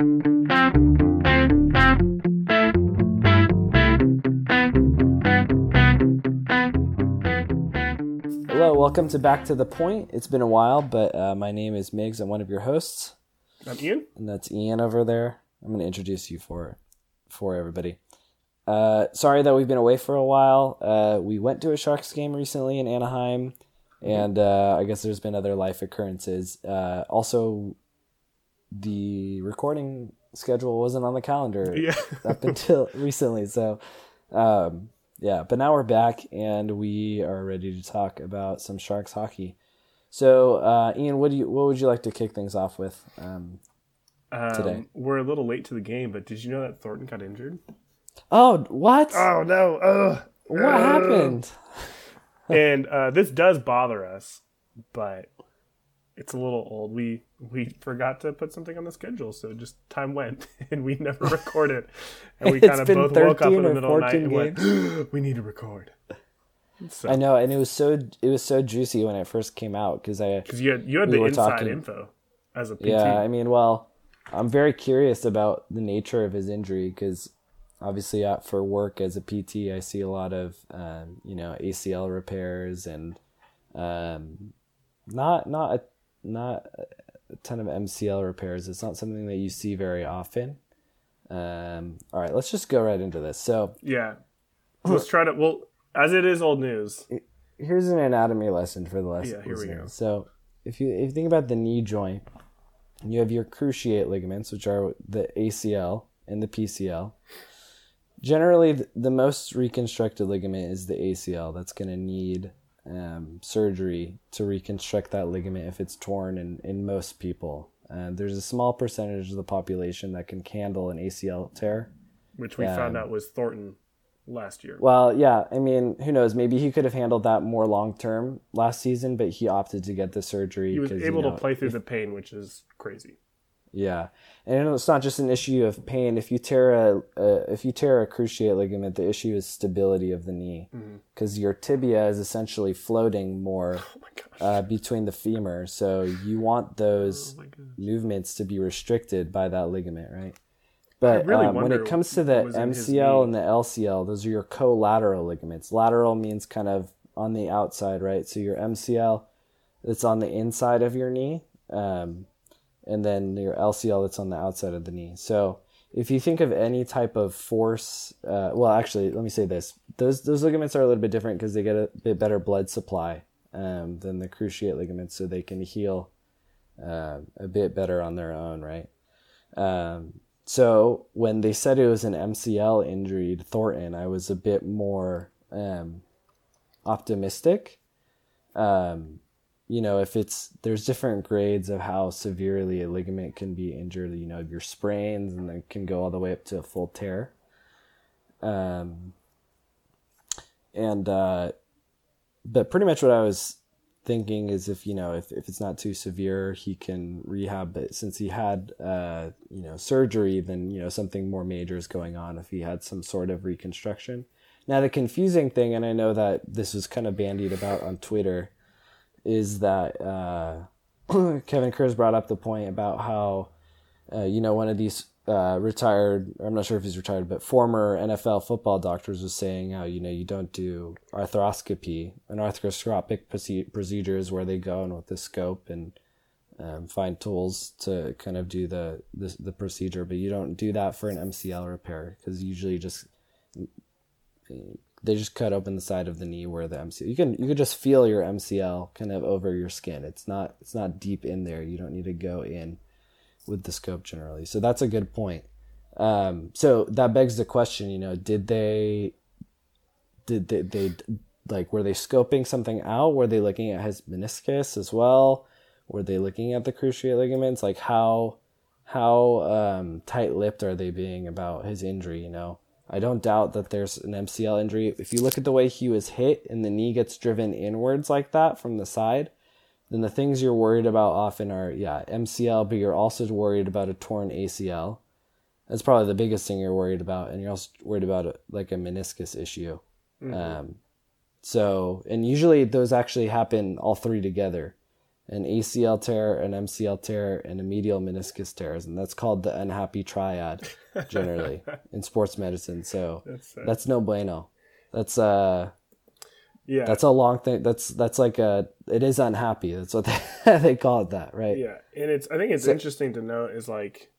Hello, welcome to Back to the Point. It's been a while, but my name is Migs. I'm one of your hosts. That's you. And that's Ian over there. I'm going to introduce you for everybody. Sorry that we've been away for a while. We went to a Sharks game recently in Anaheim, and I guess there's been other life occurrences. Also, the recording schedule wasn't on the calendar up until recently, so but now we're back and we are ready to talk about some Sharks hockey. So Ian, what would you like to kick things off with today? We're a little late to the game, but did you know that Thornton got injured? Oh, what? Oh no. What happened? And this does bother us, but it's a little old. We forgot to put something on the schedule, so just time went, and we never recorded. And we kind of both woke up in the middle of the night and went, we need to record. So. I know, and it was so juicy when it first came out, because you had the inside info as a PT. Yeah, I mean, well, I'm very curious about the nature of his injury, because obviously for work as a PT, I see a lot of ACL repairs and not a ton of MCL repairs. It's not something that you see very often. All right, let's just go right into this. So yeah, let's try to. Well, as it is old news, here's an anatomy lesson for the lesson. Yeah, here we go. So if you think about the knee joint, you have your cruciate ligaments, which are the ACL and the PCL. Generally, the most reconstructed ligament is the ACL. That's going to need surgery to reconstruct that ligament if it's torn in most people. There's a small percentage of the population that can handle an ACL tear. Which we found out was Thornton last year. Well, yeah. I mean, who knows? Maybe he could have handled that more long-term last season, but he opted to get the surgery. He was able to play through the pain, which is crazy. Yeah. And it's not just an issue of pain. If you tear a cruciate ligament, the issue is stability of the knee, because your tibia is essentially floating more between the femur. So you want those movements to be restricted by that ligament, right? But really when it comes to the MCL and the LCL, those are your collateral ligaments. Lateral means kind of on the outside, right? So your MCL, it's on the inside of your knee. And then your LCL that's on the outside of the knee. So if you think of any type of force, well, actually, let me say this. Those ligaments are a little bit different because they get a bit better blood supply than the cruciate ligaments, so they can heal a bit better on their own, right? So when they said it was an MCL injury to Thornton, I was a bit more optimistic. If there's different grades of how severely a ligament can be injured, your sprains, and then can go all the way up to a full tear. But pretty much what I was thinking is if it's not too severe, he can rehab, but since he had, surgery, then, something more major is going on if he had some sort of reconstruction. Now, the confusing thing, and I know that this was kind of bandied about on Twitter, is that Kevin Kerr's brought up the point about how, one of these retired, I'm not sure if he's retired, but former NFL football doctors was saying how, you don't do arthroscopy. An arthroscopic procedure is where they go in with the scope and find tools to kind of do the procedure, but you don't do that for an MCL repair, because usually they just cut open the side of the knee where the MCL. You can just feel your MCL kind of over your skin. It's not deep in there. You don't need to go in with the scope generally. So that's a good point. So that begs the question, did they were they scoping something out? Were they looking at his meniscus as well? Were they looking at the cruciate ligaments? Like how tight-lipped are they being about his injury? I don't doubt that there's an MCL injury. If you look at the way he was hit and the knee gets driven inwards like that from the side, then the things you're worried about often are, MCL, but you're also worried about a torn ACL. That's probably the biggest thing you're worried about. And you're also worried about a meniscus issue. Mm-hmm. And usually those actually happen all three together. an ACL tear, an MCL tear, and a medial meniscus tears, and that's called the unhappy triad generally in sports medicine. So that's no bueno. That's yeah, that's a long thing. That's like a, it is unhappy. That's what they call it, that, right? Yeah, and it's, I think it's interesting to note is like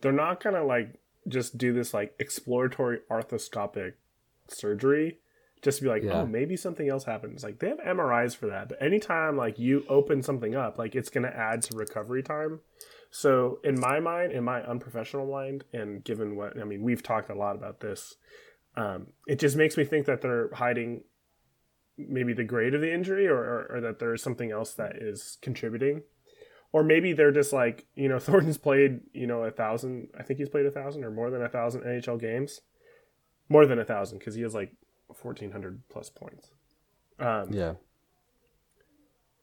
they're not gonna like just do this like exploratory arthroscopic surgery just to be like, oh, maybe something else happened. It's like they have MRIs for that, but anytime like you open something up, like it's going to add to recovery time. So in my mind, in my unprofessional mind, and given what, I mean, we've talked a lot about this, it just makes me think that they're hiding maybe the grade of the injury, or that there is something else that is contributing. Or maybe they're just like, you know, Thornton's played, you know, 1,000, I think he's played 1,000 or more than 1,000 NHL games. More than 1,000, because he has like 1,400 plus points. Yeah.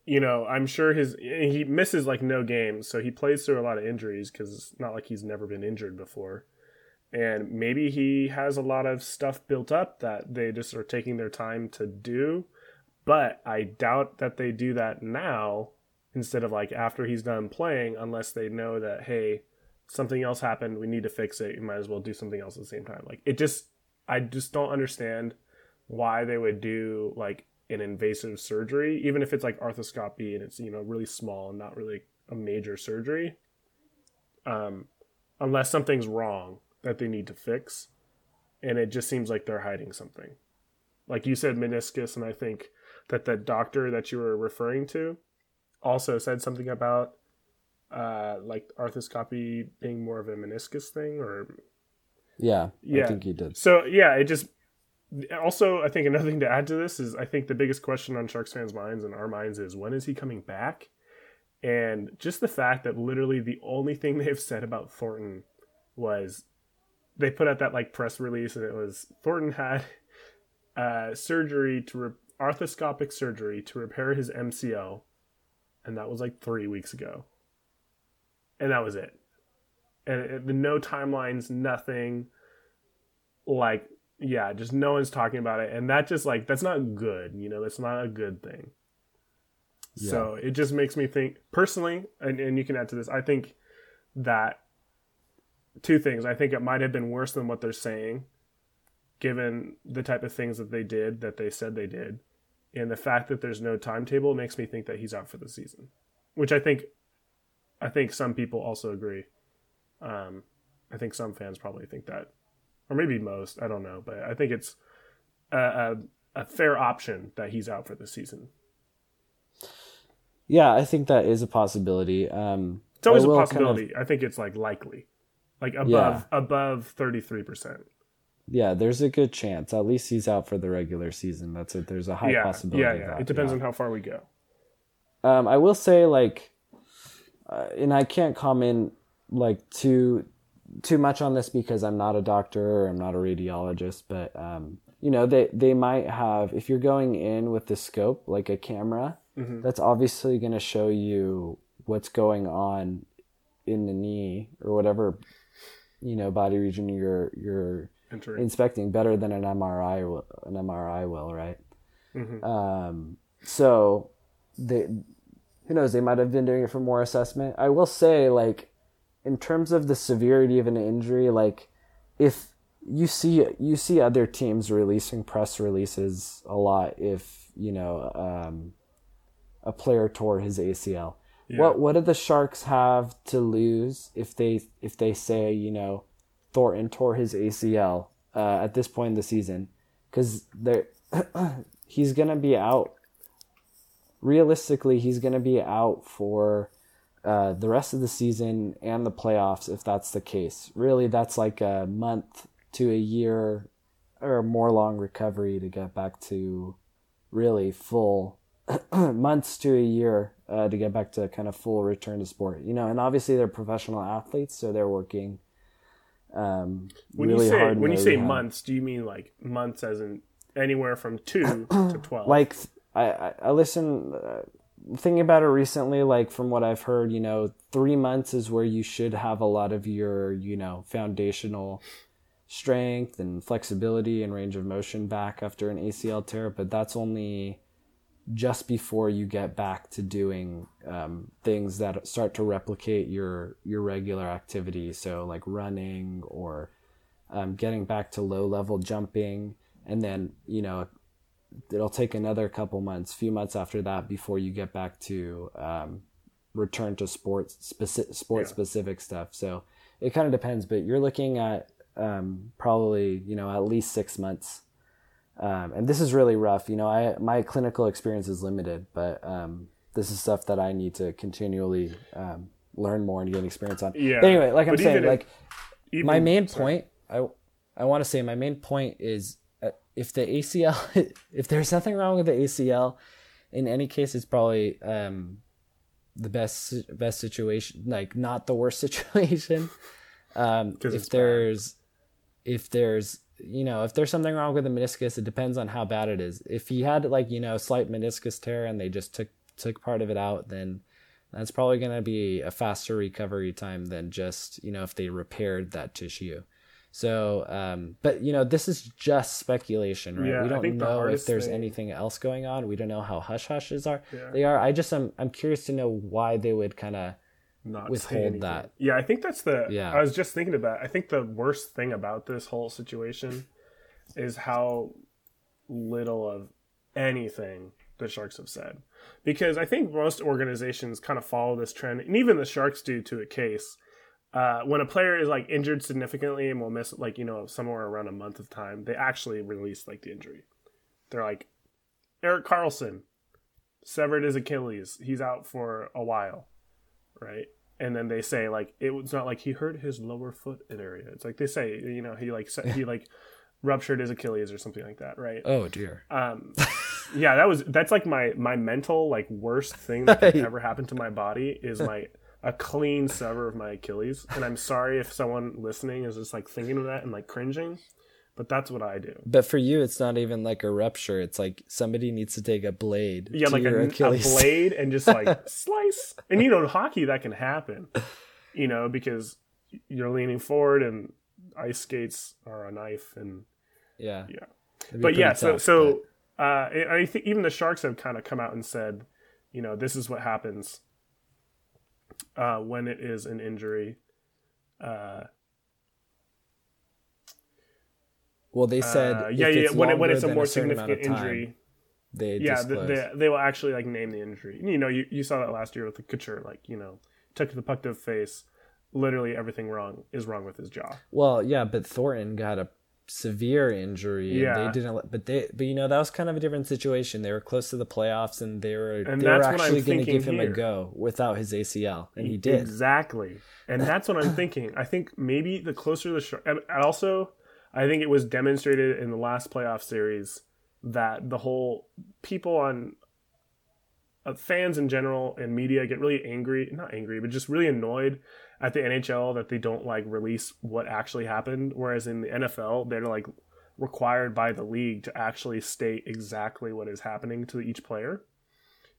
You know, I'm sure he misses like no games, so he plays through a lot of injuries because it's not like he's never been injured before. And maybe he has a lot of stuff built up that they just are taking their time to do. But I doubt that they do that now instead of like after he's done playing, unless they know that, hey, something else happened, we need to fix it, you might as well do something else at the same time. Like it just, I just don't understand why they would do like an invasive surgery, even if it's like arthroscopy and it's, you know, really small and not really a major surgery, unless something's wrong that they need to fix. And it just seems like they're hiding something. Like you said, meniscus, and I think that the doctor that you were referring to also said something about like arthroscopy being more of a meniscus thing, or I think he did. So it just, also I think another thing to add to this is I think the biggest question on Sharks fans' minds and our minds is, when is he coming back? And just the fact that literally the only thing they have said about Thornton was they put out that like press release, and it was Thornton had surgery to arthroscopic surgery to repair his MCL. And that was like 3 weeks ago. And that was it. And no timelines, nothing. Like, yeah, just no one's talking about it. And that just like, that's not good. You know, that's not a good thing. Yeah. So it just makes me think personally, and you can add to this, I think that two things. I think it might have been worse than what they're saying, given the type of things that they did, that they said they did. And the fact that there's no timetable makes me think that he's out for the season, which I think some people also agree. I think some fans probably think that, or maybe most, I don't know. But I think it's a fair option that he's out for the season. Yeah, I think that is a possibility. It's always a possibility. I think it's like likely, like above 33%. Yeah, there's a good chance. At least he's out for the regular season. That's it. There's a high possibility. Yeah, of that. It depends on how far we go. I will say, like, and I can't comment like too much on this because I'm not a doctor or I'm not a radiologist. But you know, they might have, if you're going in with the scope, like a camera, that's obviously going to show you what's going on in the knee or whatever, you know, body region you're inspecting better than an MRI will, right? So who knows, they might have been doing it for more assessment. I will say, like, in terms of the severity of an injury, like, if you see other teams releasing press releases a lot, if, you know, a player tore his ACL, what do the Sharks have to lose if they say, you know, Thornton tore his ACL at this point in the season, because he's going to be out. Realistically, he's going to be out for the rest of the season and the playoffs if that's the case. Really, that's like a month to a year or more long recovery to get back to really full months to a year to get back to kind of full return to sport. You know, and obviously they're professional athletes, so they're working when you say months, do you mean like months as in anywhere from 2 to 12? Like I listen, thinking about it recently, like from what I've heard, you know, 3 months is where you should have a lot of your, you know, foundational strength and flexibility and range of motion back after an ACL tear, but that's only just before you get back to doing things that start to replicate your regular activity. So like running or getting back to low level jumping. And then, you know, it'll take another few months after that before you get back to return to sport specific stuff. So it kind of depends, but you're looking at probably, you know, at least 6 months. And this is really rough. You know, my clinical experience is limited, but this is stuff that I need to continually learn more and gain experience on. Yeah. But anyway, like I'm saying, my main point is if the ACL, if there's nothing wrong with the ACL, in any case, it's probably the best situation, like not the worst situation. If there's something wrong with the meniscus, it depends on how bad it is. If he had like, you know, slight meniscus tear and they just took part of it out, then that's probably going to be a faster recovery time than just, you know, if they repaired that tissue. So, but you know, this is just speculation, right? Yeah, we don't know if there's anything else going on. We don't know how hush-hushes are. Yeah. They are. I'm curious to know why they would kind of not withhold that. Yeah, I think that's I was just thinking about it. I think the worst thing about this whole situation is how little of anything the Sharks have said, because I think most organizations kind of follow this trend, and even the Sharks do to a case. When a player is like injured significantly and will miss like, you know, somewhere around a month of time, they actually release like the injury. They're like, Erik Karlsson severed his Achilles. He's out for a while. Right. And then they say like, it was not like he hurt his lower foot area. It's like they say, you know, he ruptured his Achilles or something like that. Right. Oh dear. Yeah, that's like my mental, like worst thing that could ever happen to my body is a clean sever of my Achilles. And I'm sorry if someone listening is just like thinking of that and like cringing, but that's what I do. But for you, it's not even like a rupture. It's like somebody needs to take a blade. Yeah, like a blade and just like slice. And you know, in hockey that can happen, you know, because you're leaning forward and ice skates are a knife and yeah. But yeah, I think even the Sharks have kind of come out and said, you know, this is what happens when it is an injury. Well, they said when it's a more significant injury, they will actually like name the injury. You know, you saw that last year with the Couture, like, you know, took the puck to the face. Literally everything is wrong with his jaw. Well, yeah, but Thornton got a severe injury. Yeah, and they didn't. But you know, that was kind of a different situation. They were close to the playoffs, and they were actually going to give him a go without his ACL, and he did exactly. And that's what I'm thinking. I think maybe the closer the Sharks, and also, I think it was demonstrated in the last playoff series that the whole people on fans in general and media get really just really annoyed at the NHL that they don't like release what actually happened. Whereas in the NFL, they're like required by the league to actually state exactly what is happening to each player.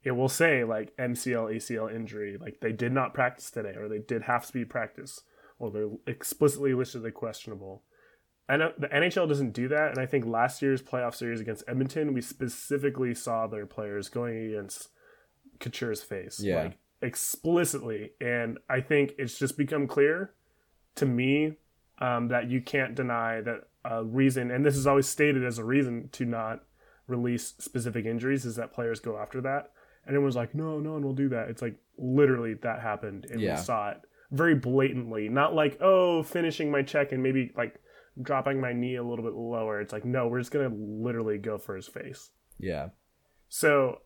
It will say like MCL, ACL injury, like they did not practice today, or they did half speed practice, or they're explicitly listed as questionable. And the NHL doesn't do that, and I think last year's playoff series against Edmonton, we specifically saw their players going against Couture's face, like explicitly. And I think it's just become clear to me that you can't deny that a reason, and this is always stated as a reason to not release specific injuries, is that players go after that. And everyone's like, no one will do that. It's like literally that happened, and we saw it very blatantly. Not like, oh, finishing my check and maybe like dropping my knee a little bit lower. It's like, no, we're just gonna literally go for his face. Yeah. So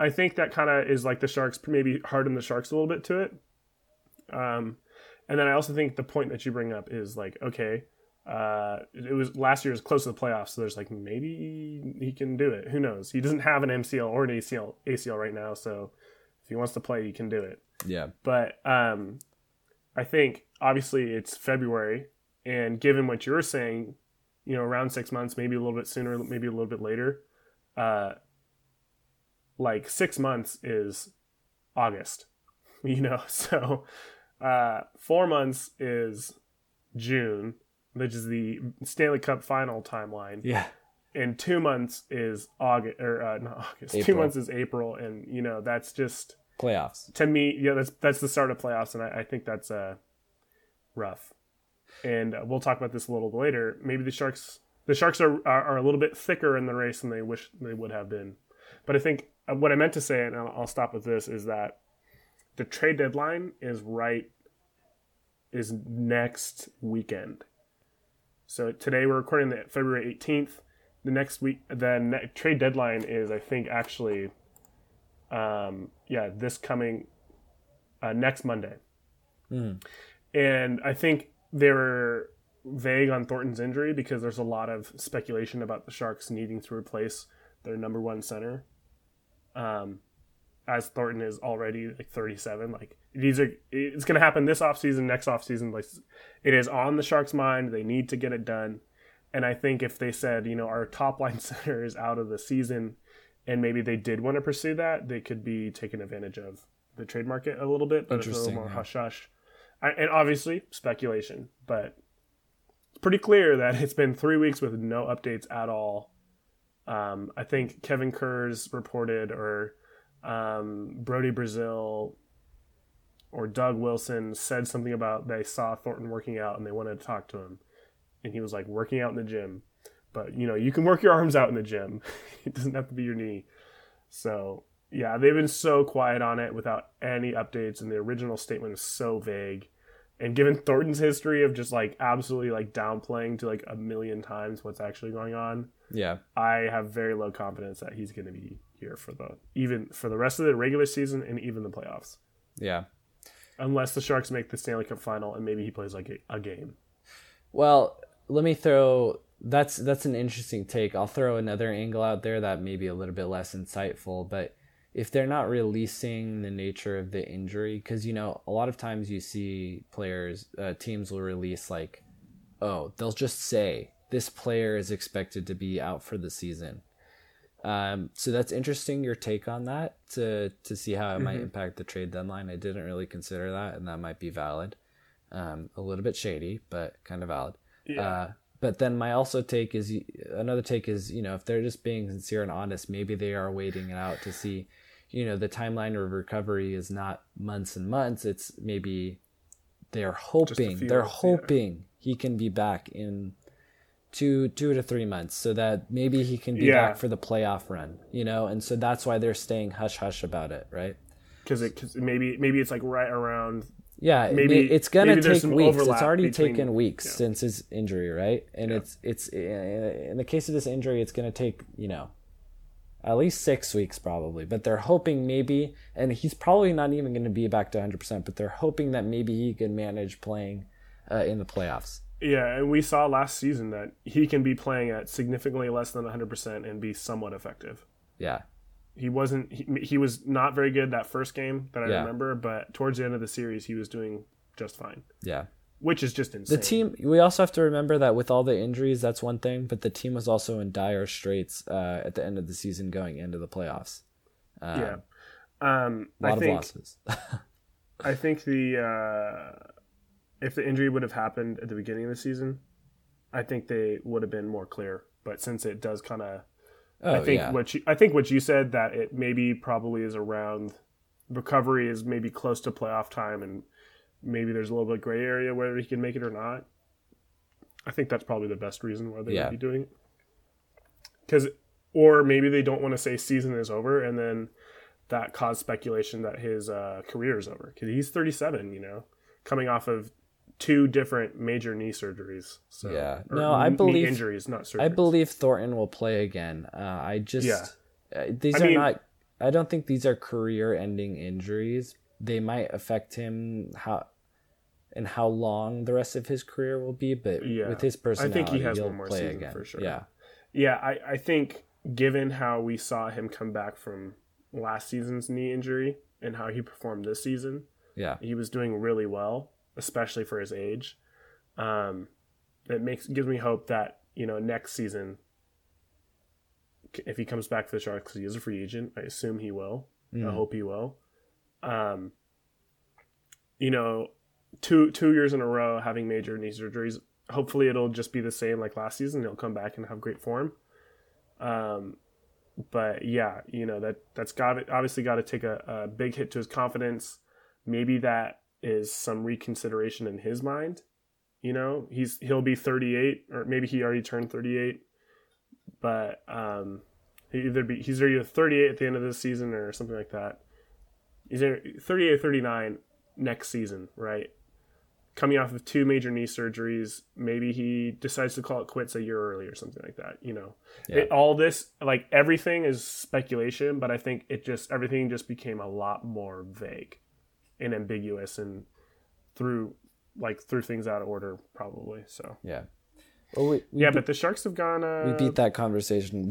I think that kind of is like the Sharks, maybe harden the Sharks a little bit to it. And then I also think the point that you bring up is like, okay, it was last year was close to the playoffs, so there's like maybe he can do it. Who knows? He doesn't have an MCL or an ACL right now, so if he wants to play, he can do it. Yeah. But I think obviously it's February. And given what you're saying, you know, around 6 months, maybe a little bit sooner, maybe a little bit later, like 6 months is August, you know, so 4 months is June, which is the Stanley Cup final timeline. Yeah. in 2 months is August, or not August. April. 2 months is April, and you know that's just playoffs. To me, yeah, that's the start of playoffs, and I think that's rough. And we'll talk about this a little later. Maybe the Sharks are a little bit thicker in the race than they wish they would have been. But I think what I meant to say, and I'll stop with this, is that the trade deadline is next weekend. So today we're recording the February 18th. The next week, the trade deadline is, I think, actually, this coming next Monday. Mm. And I think they were vague on Thornton's injury because there's a lot of speculation about the Sharks needing to replace their number one center. As Thornton is already like 37, like it's going to happen this offseason, next offseason. Like it is on the Sharks' mind. They need to get it done. And I think if they said, you know, our top line center is out of the season, and maybe they did want to pursue that, they could be taken advantage of the trade market a little bit, but it's a little more hush hush. And obviously speculation, but it's pretty clear that it's been 3 weeks with no updates at all. I think Kevin Kurz reported, or Brody Brazil or Doug Wilson said something about they saw Thornton working out and they wanted to talk to him. And he was like, working out in the gym. But, you know, you can work your arms out in the gym. It doesn't have to be your knee. So, yeah, they've been so quiet on it without any updates. And the original statement was so vague. And given Thornton's history of just, like, absolutely, like, downplaying to, like, a million times what's actually going on. Yeah. I have very low confidence that he's going to be here for the rest of the regular season and even the playoffs. Yeah. Unless the Sharks make the Stanley Cup final and maybe he plays, like, a game. Well, let me throw that's an interesting take. I'll throw another angle out there that may be a little bit less insightful, but if they're not releasing the nature of the injury, because, you know, a lot of times you see players, teams will release like, oh, they'll just say this player is expected to be out for the season. So that's interesting, your take on that, to see how it might impact the trade deadline. I didn't really consider that, and that might be valid. A little bit shady, but kind of valid. Yeah. But then my another take is, you know, if they're just being sincere and honest, maybe they are waiting it out to see, you know, the timeline of recovery is not months and months. It's maybe they're hoping he can be back in two to three months so that maybe he can be back for the playoff run, you know? And so that's why they're staying hush hush about it. Right. Cause maybe it's like right around, yeah, maybe it's gonna take weeks. It's already taken weeks since his injury, right? And it's in the case of this injury, it's gonna take, you know, at least 6 weeks probably. But they're hoping maybe, and he's probably not even gonna be back to 100%. But they're hoping that maybe he can manage playing in the playoffs. Yeah, and we saw last season that he can be playing at significantly less than 100% and be somewhat effective. Yeah. He was not very good that first game that I remember, but towards the end of the series, he was doing just fine. Yeah. Which is just insane. We also have to remember that with all the injuries, that's one thing, but the team was also in dire straits at the end of the season going into the playoffs. A lot of losses. I think if the injury would have happened at the beginning of the season, I think they would have been more clear. But since it does kind of... I think what you said, that it maybe probably is around recovery is maybe close to playoff time, and maybe there's a little bit of gray area whether he can make it or not. I think that's probably the best reason why they would be doing it. Or maybe they don't want to say season is over, and then that caused speculation that his career is over. Because he's 37, you know, coming off of two different major knee surgeries. So, yeah. No, I believe knee injuries, not surgeries. I believe Thornton will play again. I don't think these are career-ending injuries. They might affect him how long the rest of his career will be, but with his personality, I think he has one more season again. For sure. Yeah. Yeah, I think given how we saw him come back from last season's knee injury and how he performed this season, he was doing really well, especially for his age. It gives me hope that, you know, next season, if he comes back for the Sharks, because he is a free agent, I assume he will. Mm. I hope he will. You know, two years in a row having major knee surgeries, hopefully it'll just be the same like last season. He'll come back and have great form. But yeah, you know, that's got it. Obviously got to take a big hit to his confidence. Maybe that is some reconsideration in his mind. You know, he'll be 38, or maybe he already turned 38. But he's either 38 at the end of this season or something like that. He's 38 or 39 next season, right? Coming off of two major knee surgeries, maybe he decides to call it quits a year early or something like that, you know. Yeah. All this, like, everything is speculation, but I think everything just became a lot more vague and ambiguous and threw things out of order, probably, so. Yeah. Well, but the Sharks have gone... we beat that conversation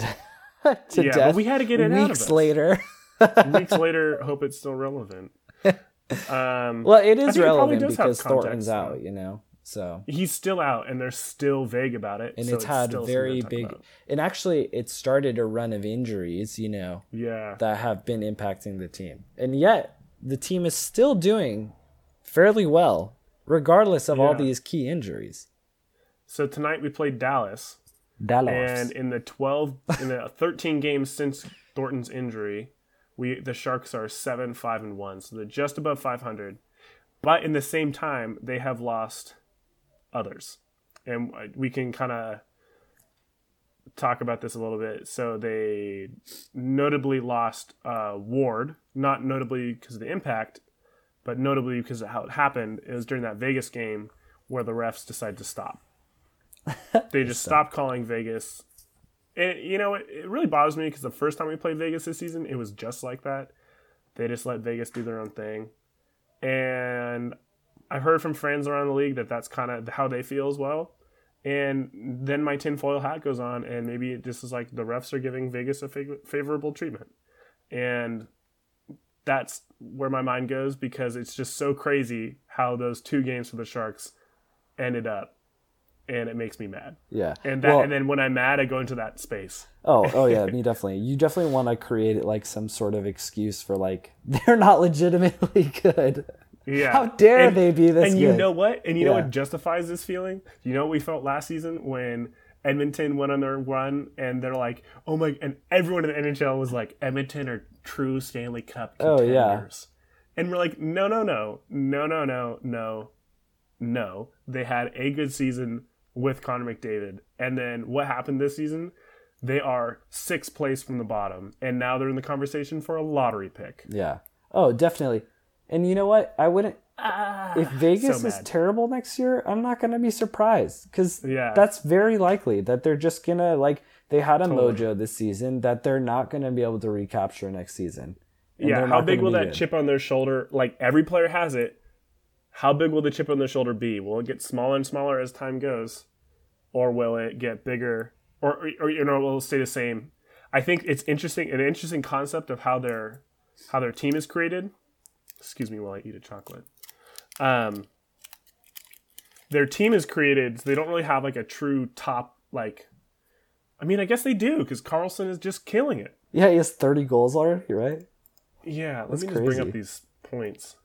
to death. But we had to get it out of us. Weeks later, hope it's still relevant. Well, it is relevant because Thornton's out, you know, so he's still out and they're still vague about it. And it's had very big, and actually it started a run of injuries, you know, that have been impacting the team. And yet the team is still doing fairly well, regardless of all these key injuries. So tonight we played Dallas. And in the 13 games since Thornton's injury, the Sharks are 7-5-1, so they're just above 500. But in the same time, they have lost others, and we can kind of talk about this a little bit. So they notably lost Ward, not notably because of the impact, but notably because of how it happened. It was during that Vegas game where the refs decided to stop. They just stopped calling Vegas. And, you know, it really bothers me because the first time we played Vegas this season, it was just like that. They just let Vegas do their own thing. And I've heard from friends around the league that that's kind of how they feel as well. And then my tinfoil hat goes on, and maybe it just is like the refs are giving Vegas a favorable treatment. And that's where my mind goes, because it's just so crazy how those two games for the Sharks ended up. And it makes me mad. Yeah. And then when I'm mad, I go into that space. Oh yeah, me definitely. You definitely want to create like some sort of excuse for like, they're not legitimately good. Yeah. How dare they be this good? And you know what? And you know what justifies this feeling? You know what we felt last season when Edmonton went on their run and they're like, oh my, and everyone in the NHL was like, Edmonton are true Stanley Cup contenders. Oh, yeah. And we're like, no. They had a good season with Connor McDavid. And then what happened this season? They are sixth place from the bottom, and now they're in the conversation for a lottery pick. Yeah. Oh, definitely. And you know what? I wouldn't... if Vegas is terrible next year, I'm not going to be surprised, because that's very likely that they're just going to... like, they had a mojo this season that they're not going to be able to recapture next season. Yeah, how big will that chip on their shoulder... like, every player has it. How big will the chip on the shoulder be? Will it get smaller and smaller as time goes? Or will it get bigger? Or you know, will it stay the same? I think it's an interesting concept of how their team is created. Excuse me while I eat a chocolate. Their team is created, so they don't really have like a true top, like... I mean, I guess they do, because Carlson is just killing it. Yeah, he has 30 goals already, right? Yeah, let me just bring up these points.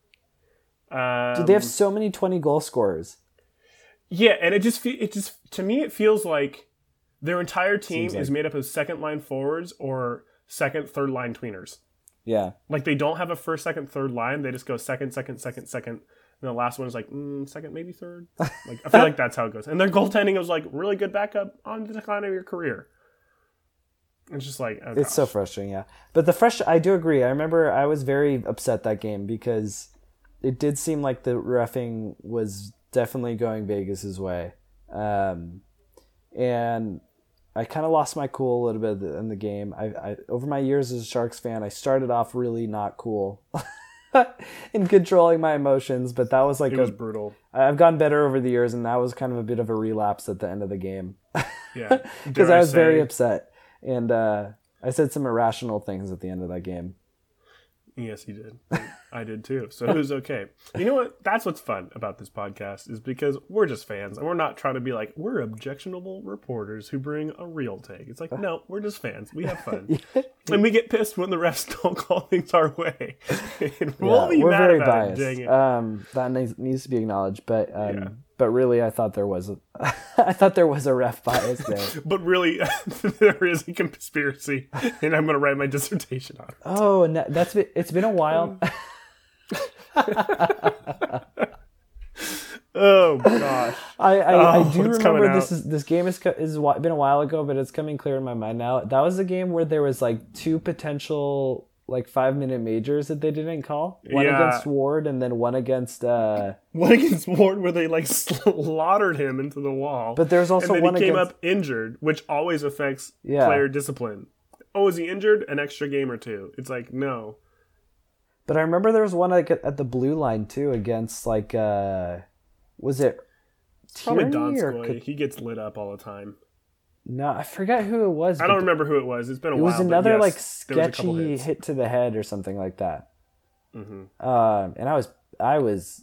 Dude, they have so many 20 goal scorers. Yeah, and it just to me it feels like their entire team is made up of second line forwards or second third line tweeners. Yeah, like they don't have a first, second, third line. They just go second, and the last one is like second, maybe third. Like I feel like that's how it goes. And their goaltending was like really good backup on the decline of your career. It's just like it's so frustrating. Yeah, but I do agree. I remember I was very upset that game because it did seem like the reffing was definitely going Vegas's way. And I kind of lost my cool a little bit in the game. I over my years as a Sharks fan, I started off really not cool in controlling my emotions, but that was like... it was brutal. I've gotten better over the years, and that was kind of a bit of a relapse at the end of the game. Yeah. Because I was very upset. And I said some irrational things at the end of that game. Yes, he did. I did too. So it was okay. You know what? That's what's fun about this podcast is because we're just fans and we're not trying to be like, we're objectionable reporters who bring a real take. It's like, no, we're just fans. We have fun. And we get pissed when the refs don't call things our way. We'll be mad about it. Dang it. That needs to be acknowledged. But really, I thought there was I thought there was a ref bias there. But really, there is a conspiracy, and I'm going to write my dissertation on it. Oh, no, it's been a while. Oh gosh! I do remember this game has been a while ago, but it's coming clear in my mind now. That was a game where there was like two potential like 5-minute majors that they didn't call. One against Ward, and then one against Ward, where they like slaughtered him into the wall. But there's also he came up injured, which always affects player discipline. Oh, is he injured? An extra game or two. It's like no. But I remember there was one like at the blue line too against like. Was it Tierney? Probably Donskoy. He gets lit up all the time. No, I forgot who it was. I don't remember who it was. It's been a while. It was another sketchy hit to the head or something like that. Mm-hmm. And I was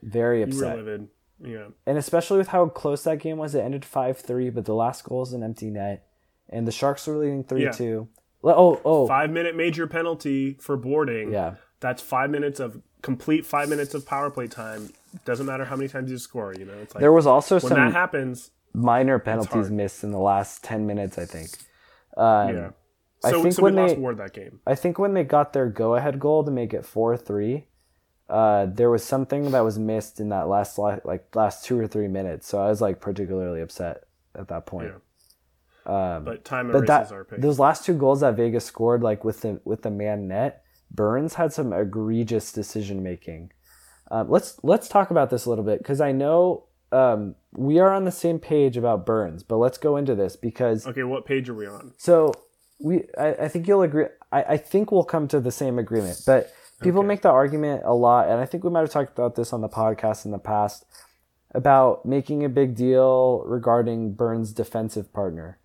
very upset. You were livid. Yeah. And especially with how close that game was, it ended 5-3, but the last goal was an empty net, and the Sharks were leading 3-2. Yeah. Oh. 5-minute major penalty for boarding. Yeah. That's 5 minutes of complete 5 minutes of power play time. Doesn't matter how many times you score, you know. It's like there was also some that happens, minor penalties missed in the last 10 minutes, I think. Yeah. So when they lost Ward that game. I think when they got their go-ahead goal to make it 4-3, there was something that was missed in that last 2 or 3 minutes. So I was like particularly upset at that point. Yeah. But time erases our pace. Those last two goals that Vegas scored, like with the man net, Burns had some egregious decision making. Let's talk about this a little bit because I know we are on the same page about Burns, but let's go into this because... Okay, what page are we on? So I think you'll agree. I think we'll come to the same agreement, but people make the argument a lot, and I think we might have talked about this on the podcast in the past, about making a big deal regarding Burns' defensive partner.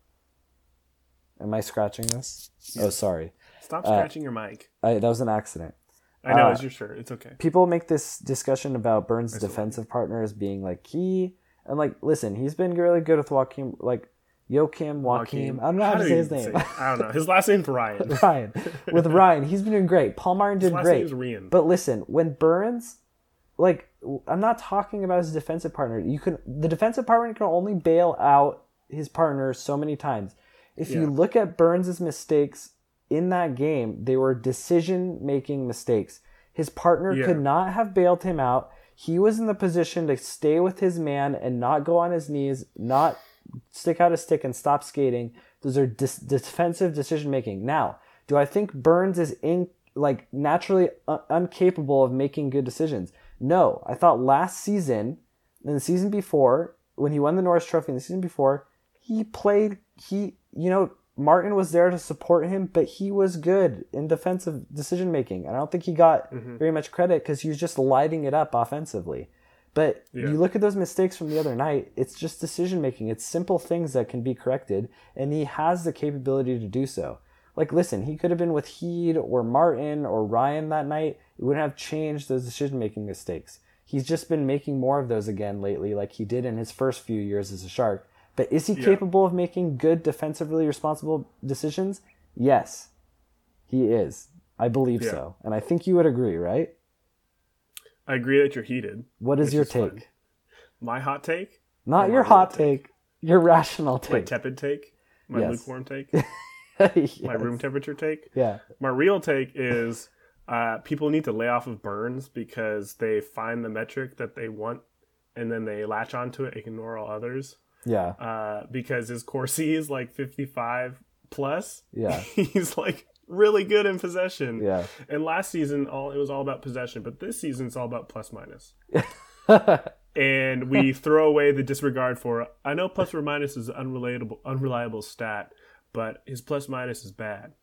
Am I scratching this? Yes. Oh, sorry. Stop scratching your mic. That was an accident. I know, it's your shirt. It's okay. People make this discussion about Burns' defensive partner as being like key. And like, listen, he's been really good with Joakim. I don't know how to say his name. I don't know. His last name's Ryan. Ryan. With Ryan, he's been doing great. Paul Martin did great. His last name's Ryan. But listen, when Burns, like, I'm not talking about his defensive partner. The defensive partner can only bail out his partner so many times. If you look at Burns' mistakes in that game, they were decision-making mistakes. His partner could not have bailed him out. He was in the position to stay with his man and not go on his knees, not stick out a stick and stop skating. Those are defensive decision-making. Now, do I think Burns is naturally incapable of making good decisions? No. I thought last season and the season before, when he won the Norris Trophy and the season before, Martin was there to support him, but he was good in defensive decision-making. I don't think he got very much credit because he was just lighting it up offensively. But you look at those mistakes from the other night, it's just decision-making. It's simple things that can be corrected, and he has the capability to do so. Like, listen, he could have been with Heed or Martin or Ryan that night. It wouldn't have changed those decision-making mistakes. He's just been making more of those again lately like he did in his first few years as a Shark. But is he capable of making good, defensively responsible decisions? Yes, he is. I believe so. And I think you would agree, right? I agree that you're heated. What is your take? Fun. My hot take? Not your hot take. Your rational take. My tepid take? My lukewarm take? Yes. My room temperature take? Yeah. My real take is people need to lay off of Burns because they find the metric that they want and then they latch onto it, ignore all others. Yeah. Because his Corsi is like 55 plus. Yeah. He's like really good in possession. Yeah. And last season, it was all about possession, but this season it's all about plus minus. And we throw away the disregard for, I know plus or minus is an unreliable stat, but his plus minus is bad.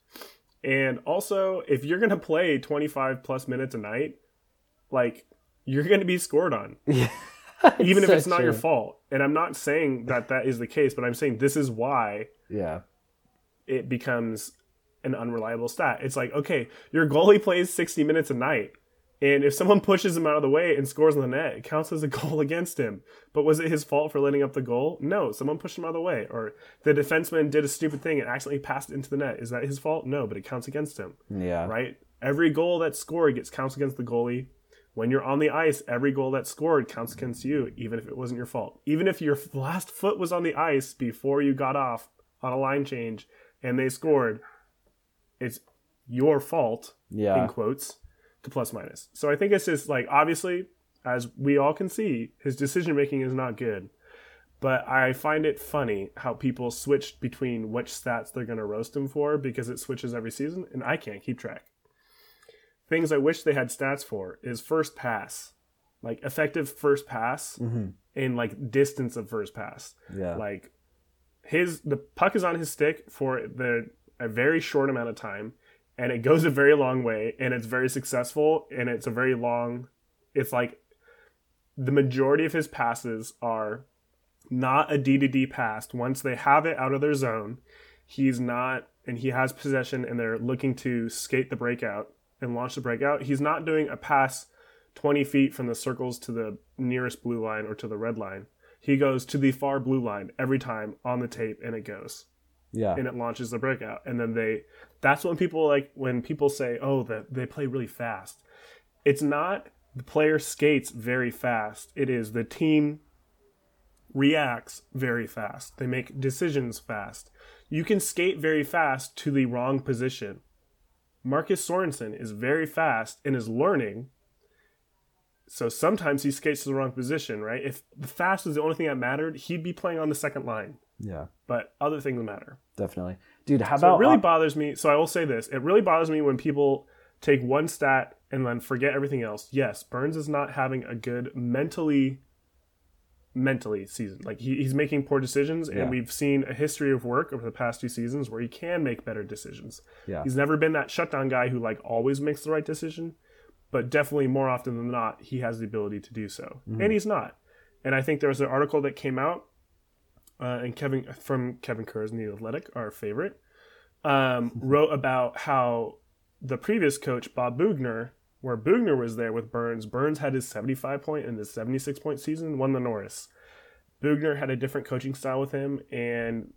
And also, if you're going to play 25 plus minutes a night, like you're going to be scored on. Yeah. Even if it's not your fault. And I'm not saying that is the case, but I'm saying this is why it becomes an unreliable stat. It's like, okay, your goalie plays 60 minutes a night, and if someone pushes him out of the way and scores on the net, it counts as a goal against him. But was it his fault for letting up the goal? No, someone pushed him out of the way. Or the defenseman did a stupid thing and accidentally passed it into the net. Is that his fault? No, but it counts against him. Yeah. Right? Every goal that's scored gets counts against the goalie. When you're on the ice, every goal that's scored counts against you, even if it wasn't your fault. Even if your last foot was on the ice before you got off on a line change and they scored, it's your fault, in quotes, to plus minus. So I think it's just like, obviously, as we all can see, his decision-making is not good. But I find it funny how people switch between which stats they're going to roast him for, because it switches every season, and I can't keep track. Things I wish they had stats for is first pass, like effective first pass, and like distance of first pass. Yeah. Like the puck is on his stick for a very short amount of time, and it goes a very long way, and it's very successful, and it's a very long. It's like the majority of his passes are not a D-to-D pass. Once they have it out of their zone, he's not, and he has possession, and they're looking to skate the breakout and launch the breakout. He's not doing a pass 20 feet from the circles to the nearest blue line or to the red line. He goes to the far blue line every time on the tape, and it goes. Yeah. And it launches the breakout. And then that's when people say, oh, they play really fast. It's not the player skates very fast. It is the team reacts very fast. They make decisions fast. You can skate very fast to the wrong position. Marcus Sorensen is very fast and is learning. So sometimes he skates to the wrong position, right? If the fast was the only thing that mattered, he'd be playing on the second line. Yeah. But other things matter. Definitely. Dude, it really bothers me. So I will say this. It really bothers me when people take one stat and then forget everything else. Yes, Burns is not having a good mentally seasoned. Like he's making poor decisions, and we've seen a history of work over the past two seasons where he can make better decisions. Yeah. He's never been that shutdown guy who always makes the right decision, but definitely more often than not, he has the ability to do so. And he's not. And I think there was an article that came out and Kevin Kurz in The Athletic, our favorite, wrote about how the previous coach, Bob Boughner, where Boughner was there with Burns. Burns had his 75-point and his 76-point season, won the Norris. Boughner had a different coaching style with him, and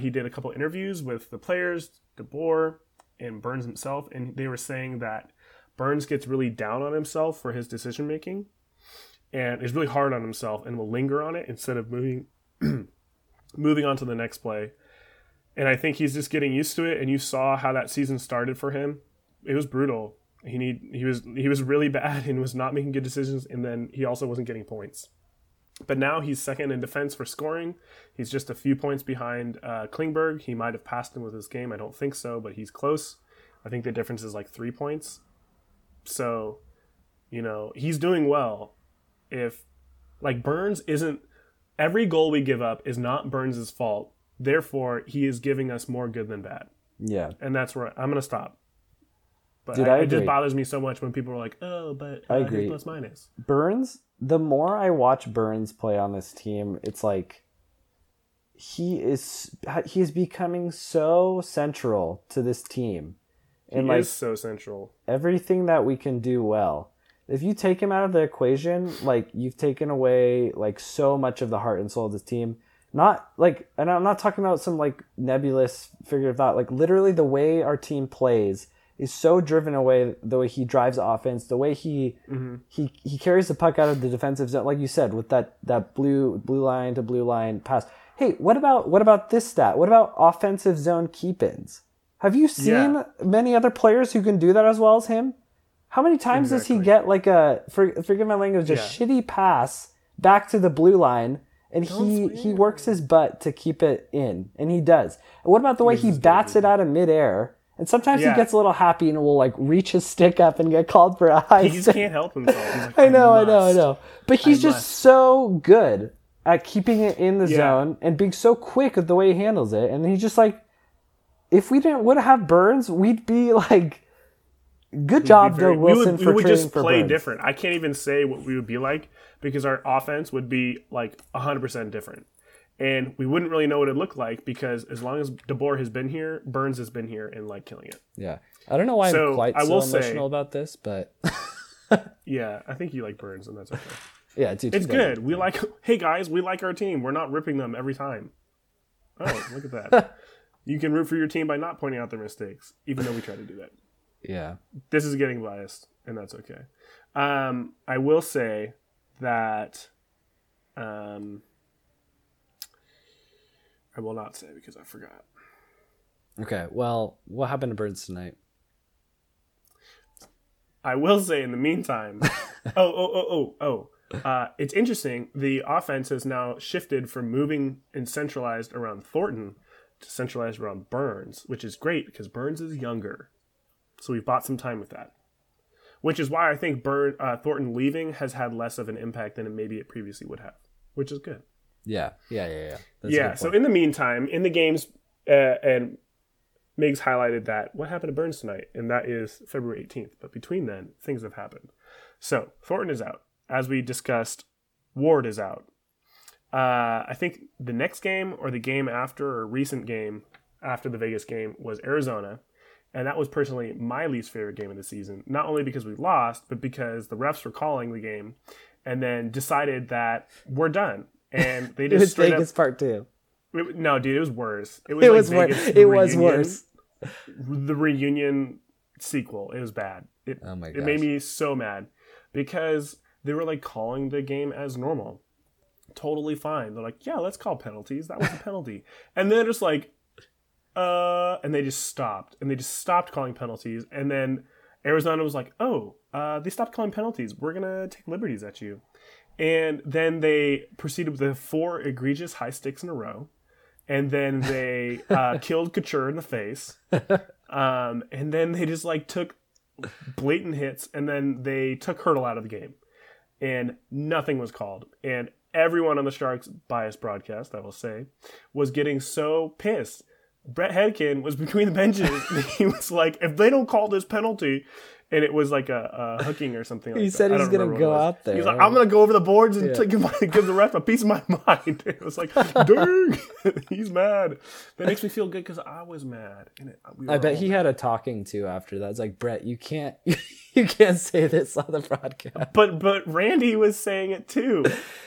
he did a couple interviews with the players, DeBoer, and Burns himself, and they were saying that Burns gets really down on himself for his decision-making, and is really hard on himself and will linger on it instead of moving on to the next play. And I think he's just getting used to it, and you saw how that season started for him. It was brutal. He was really bad and was not making good decisions, and then he also wasn't getting points. But now he's second in defense for scoring. He's just a few points behind Klingberg. He might have passed him with his game. I don't think so, but he's close. I think the difference is 3 points. So, he's doing well. If Burns isn't, every goal we give up is not Burns' fault. Therefore, he is giving us more good than bad. Yeah. And that's where I'm going to stop. But dude, it just bothers me so much when people are like, oh, but I agree. Plus minus. Burns, the more I watch Burns play on this team, it's like he's becoming so central to this team. And he is so central. Everything that we can do well. If you take him out of the equation, you've taken away so much of the heart and soul of this team. Not and I'm not talking about some nebulous figure of thought. Literally the way our team plays is so driven away, the way he drives offense, the way he carries the puck out of the defensive zone, like you said, with that blue line to blue line pass. Hey, what about this stat? What about offensive zone keep-ins? Have you seen many other players who can do that as well as him? How many times does he get forgive my language, a shitty pass back to the blue line, and he works his butt to keep it in, and he does. And what about the way he bats it out of midair? And sometimes he gets a little happy and will reach his stick up and get called for a high. He just can't help himself. He's I know. But he's just so good at keeping it in the zone and being so quick with the way he handles it. And he's just if we didn't have Burns, we'd be good job, Doug Wilson, for training for Burns. We would just play different. I can't even say what we would be because our offense would be 100% different. And we wouldn't really know what it looked like because as long as DeBoer has been here, Burns has been here and killing it. Yeah. I don't know why I'm quite so emotional about this, but... yeah, I think you like Burns and that's okay. Yeah, it's good. We hey guys, we like our team. We're not ripping them every time. Oh, look at that. You can root for your team by not pointing out their mistakes, even though we try to do that. Yeah. This is getting biased and that's okay. I will say that I will not say because I forgot. Okay, well, what happened to Burns tonight? I will say in the meantime, it's interesting. The offense has now shifted from moving and centralized around Thornton to centralized around Burns, which is great because Burns is younger. So we've bought some time with that, which is why I think Thornton leaving has had less of an impact than maybe it previously would have, which is good. Yeah. That's a good point. So in the meantime, in the games, and Migs highlighted that what happened to Burns tonight, and that is February 18th. But between then, things have happened. So Thornton is out. As we discussed, Ward is out. I think the next game or the game after or recent game after the Vegas game was Arizona. And that was personally my least favorite game of the season, not only because we lost, but because the refs were calling the game and then decided that we're done. And they just it was straight Vegas up, part two. No, dude, it was worse. It was worse. The reunion sequel. It was bad. It made me so mad because they were like calling the game as normal. Totally fine. They're like, yeah, let's call penalties. That was a penalty. And they're just like, and they just stopped. And they just stopped calling penalties. And then Arizona was like, they stopped calling penalties. We're going to take liberties at you. And then they proceeded with the 4 egregious high sticks in a row. And then they killed Couture in the face. And then they just like took blatant hits. And then they took Hurdle out of the game. And nothing was called. And everyone on the Sharks bias broadcast, I will say, was getting so pissed. Brett Hedkin was between the benches. He was like, if they don't call this penalty, and it was like a hooking or something like that. He said he's going to go out there. He was like, I'm going to go over the boards and give the ref a piece of my mind. It was like, dang, he's mad. That makes me feel good because I was mad. I bet he had a talking to after that. It's like, Brett, you can't say this on the broadcast. But Randy was saying it too.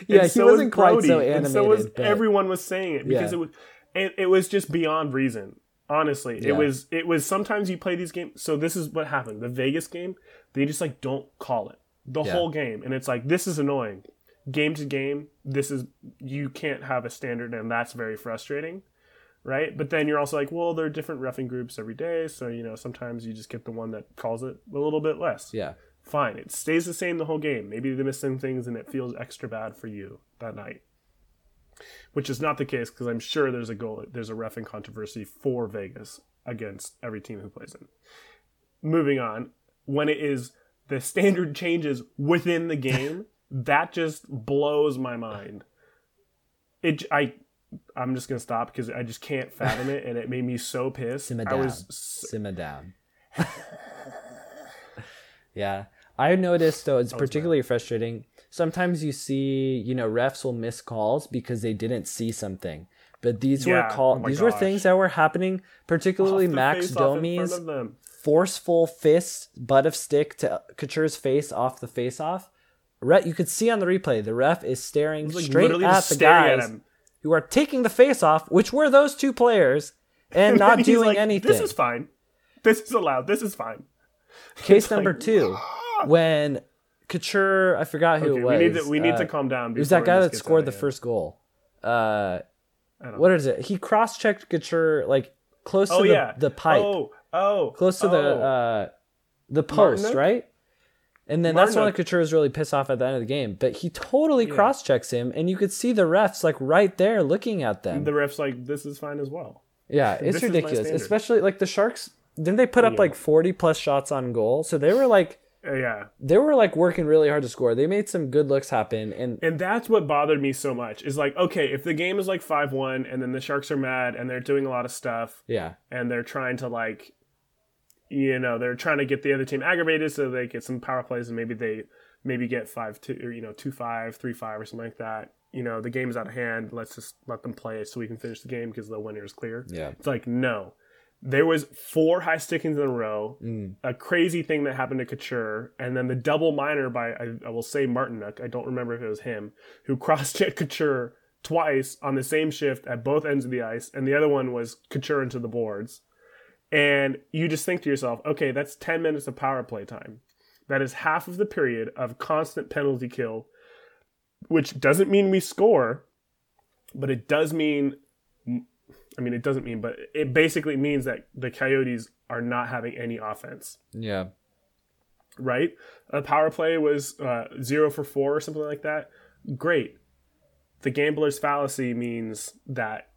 Yeah, and he so wasn't was Brody, quite so animated. And so was everyone was saying it because it was... It was just beyond reason, honestly. Yeah. It was sometimes you play these games. So this is what happened. The Vegas game, they just like don't call it the whole game. And it's like, this is annoying. Game to game, you can't have a standard, and that's very frustrating, right? But then you're also like, well, there are different reffing groups every day. So, sometimes you just get the one that calls it a little bit less. Yeah. Fine. It stays the same the whole game. Maybe they miss some things and it feels extra bad for you that night. Which is not the case because I'm sure there's a goal. There's a reffing controversy for Vegas against every team who plays in. Moving on, when it is the standard changes within the game, that just blows my mind. I'm just gonna stop because I just can't fathom it, and it made me so pissed. Simmer down. Yeah, I noticed though it's particularly frustrating. Sometimes you see, refs will miss calls because they didn't see something. But these were were things that were happening, particularly Max Domi's forceful fist, butt of stick to Couture's face off the face-off. You could see on the replay, the ref is staring straight at the guys who are taking the face-off, which were those two players, and not doing anything. This is fine. This is allowed. This is fine. Case number 2, when... Couture, I forgot who it was. We need to calm down. It was that guy that scored the first goal. What is it? He cross-checked Couture close to the pipe. Close to the post, Martin? Right? And then Martin, that's when Couture was really pissed off at the end of the game. But he totally cross-checks him, and you could see the refs right there looking at them. The refs this is fine as well. Yeah, it's ridiculous. Especially the Sharks, didn't they put up 40-plus shots on goal? So they were they were working really hard to score. They made some good looks happen, and that's what bothered me so much. Is if the game is 5-1, and then the Sharks are mad and they're doing a lot of stuff, and they're trying to they're trying to get the other team aggravated so they get some power plays and maybe get 5-2 or 2-5, 3-5 or something like that. The game is out of hand. Let's just let them play so we can finish the game because the winner is clear. Yeah, it's no. There was 4 high stickings in a row, a crazy thing that happened to Couture, and then the double minor by, I will say, Martinuk, I don't remember if it was him, who cross-checked Couture twice on the same shift at both ends of the ice, and the other one was Couture into the boards. And you just think to yourself, okay, that's 10 minutes of power play time. That is half of the period of constant penalty kill, which doesn't mean we score, but it does mean, but it basically means that the Coyotes are not having any offense. Yeah. Right? A power play was 0 for 4 or something like that. Great. The gambler's fallacy means that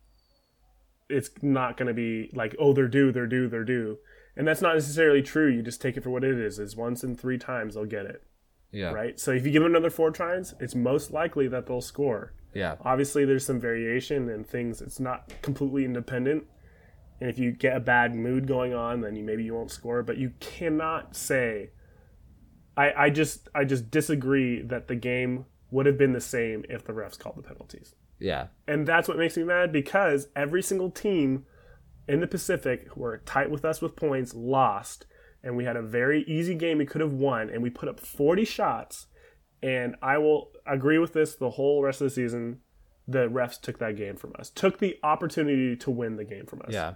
it's not going to be like, oh, they're due. And that's not necessarily true. You just take it for what it is. It's once in 3 times they'll get it. Yeah. Right? So if you give them another 4 tries, it's most likely that they'll score. Yeah. Obviously, there's some variation and things. It's not completely independent. And if you get a bad mood going on, then maybe you won't score. But you cannot say, I just disagree that the game would have been the same if the refs called the penalties. Yeah. And that's what makes me mad, because every single team in the Pacific who were tight with us with points lost, and we had a very easy game we could have won, and we put up 40 shots. And I will agree with this the whole rest of the season. The refs took that game from us, took the opportunity to win the game from us. Yeah.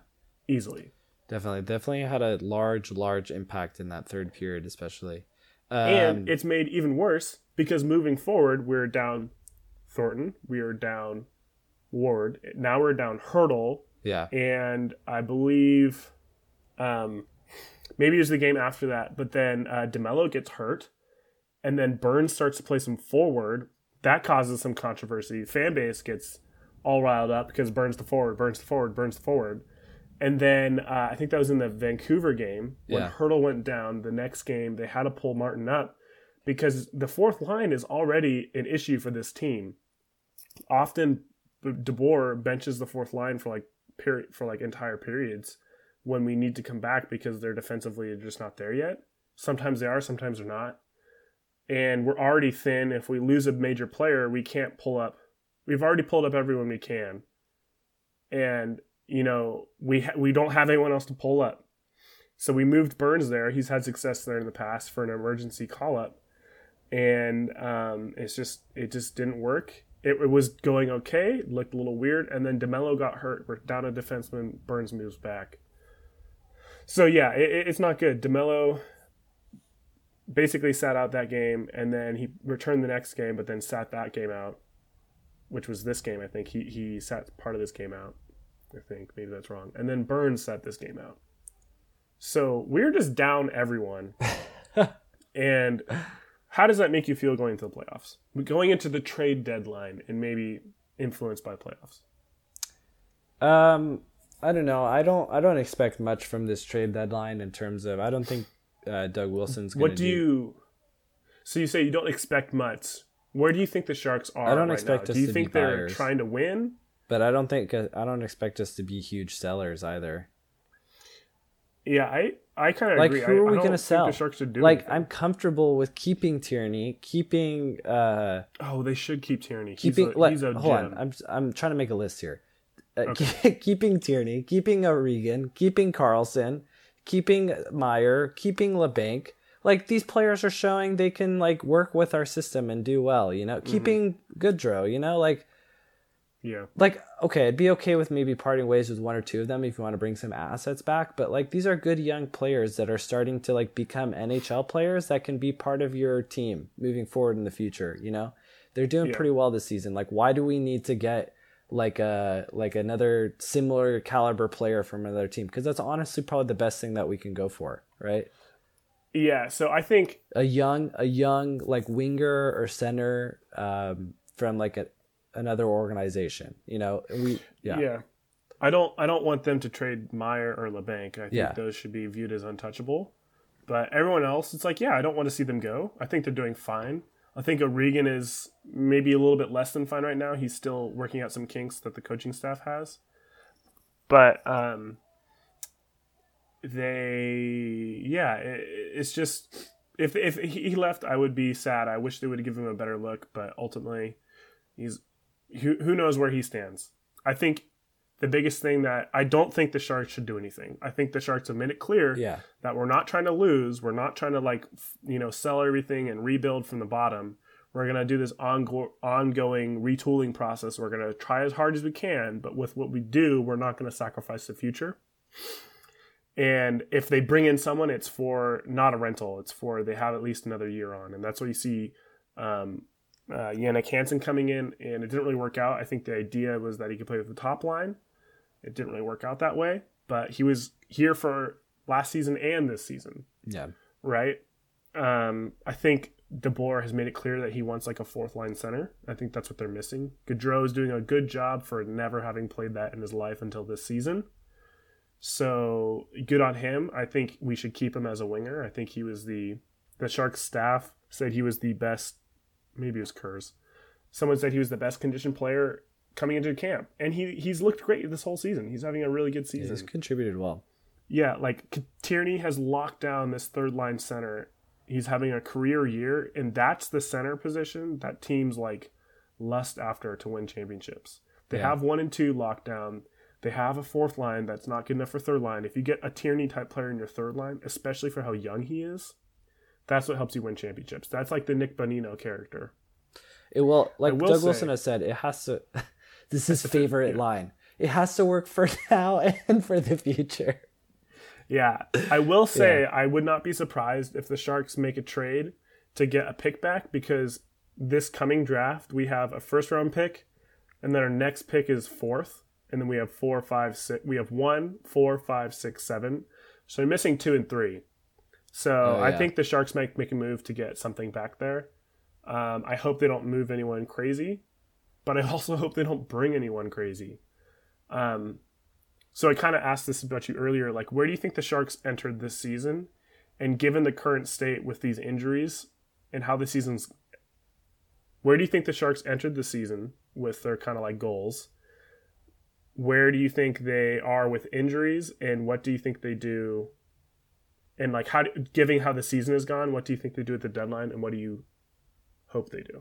Easily. Definitely had a large impact in that third period, especially. And it's made even worse because moving forward, we're down Thornton, we are down Ward, now we're down Hurdle. Yeah. And I believe maybe it was the game after that, but then DeMello gets hurt, and then Burns starts to play some forward. That causes some controversy. Fan base gets all riled up because Burns the forward. And then I think that was in the Vancouver game when Hurdle went down. The next game, they had to pull Martin up because the fourth line is already an issue for this team. Often DeBoer benches the fourth line for entire periods when we need to come back because they're defensively just not there yet. Sometimes they are, sometimes they're not. And we're already thin. If we lose a major player, we can't pull up. We've already pulled up everyone we can. And, we don't have anyone else to pull up. So we moved Burns there. He's had success there in the past for an emergency call-up. And it just didn't work. It was going okay. It looked a little weird. And then DeMello got hurt. We're down a defenseman. Burns moves back. So, yeah, it's not good. DeMello basically sat out that game, and then he returned the next game, but then sat that game out, which was this game, I think. He sat part of this game out, I think. Maybe that's wrong. And then Burns sat this game out. So we're just down everyone. And how does that make you feel going into the playoffs? Going into the trade deadline and maybe influenced by playoffs? I don't know. I don't expect much from this trade deadline in terms of, I don't think Doug Wilson's going to So you say you don't expect much. Where do you think the Sharks are? I don't expect us to be buyers. Do you think they're trying to win? But I don't expect us to be huge sellers either. Yeah, I kind of agree. Like, who are we going to sell? The Sharks are doing I'm comfortable with keeping Tierney, keeping. They should keep Tierney. Hold on, I'm trying to make a list here. Okay. Keeping Tierney, keeping O'Regan, keeping Carlson. Keeping Meier, keeping LeBanc, these players are showing they can work with our system and do well, Keeping Goodrow, okay, I'd be okay with maybe parting ways with 1 or 2 of them if you want to bring some assets back, but these are good young players that are starting to become NHL players that can be part of your team moving forward in the future. They're doing pretty well this season. Why do we need to get another similar caliber player from another team? Because that's honestly probably the best thing that we can go for, right? Yeah, so I think a young winger or center from another organization, Yeah. I don't want them to trade Meier or LeBanc. I think those should be viewed as untouchable. But everyone else, it's I don't want to see them go. I think they're doing fine. I think O'Regan is maybe a little bit less than fine right now. He's still working out some kinks that the coaching staff has. But it's just, if he left, I would be sad. I wish they would give him a better look, but ultimately who knows where he stands. I think the biggest thing that I don't think the Sharks should do anything. I think the Sharks have made it clear that we're not trying to lose. We're not trying to sell everything and rebuild from the bottom. We're going to do this ongoing retooling process. We're going to try as hard as we can, but with what we do, we're not going to sacrifice the future. And if they bring in someone, it's for not a rental. It's for they have at least another year on. And that's where you see Yannick Hansen coming in, and it didn't really work out. I think the idea was that he could play with the top line. It didn't really work out that way. But he was here for last season and this season. Yeah. Right? I think DeBoer has made it clear that he wants like a fourth line center. I think that's what they're missing. Gaudreau is doing a good job for never having played that in his life until this season. So good on him. I think we should keep him as a winger. I think he was the Sharks staff said he was the best. Maybe it was Kurz. Someone said he was the best conditioned player coming into camp, and he's looked great this whole season. He's having a really good season. He's contributed well. Yeah, like Tierney has locked down this third line center. He's having a career year, and that's the center position that teams like lust after to win championships. They have 1 and 2 locked down. They have a fourth line that's not good enough for third line. If you get a Tierney-type player in your third line, especially for how young he is, that's what helps you win championships. That's like the Nick Bonino character. It will, like Doug Wilson has said, it has to... this is his favorite line. It has to work for now and for the future. Yeah. I will say I would not be surprised if the Sharks make a trade to get a pick back, because this coming draft, we have a first-round pick, and then our next pick is 4th. And then we have 4, 5, 6. We have 1, 4, 5, 6, 7. So you're missing 2 and 3. So I think the Sharks might make a move to get something back there. I hope they don't move anyone crazy, but I also hope they don't bring anyone crazy. So I kind of asked this about you earlier, like, where do you think the Sharks entered this season? And given the current state with these injuries and how the season's, where do you think the Sharks entered the season with their kind of like goals? Where do you think they are with injuries, and what do you think they do? And like, how, given how the season has gone, what do you think they do at the deadline, and what do you hope they do?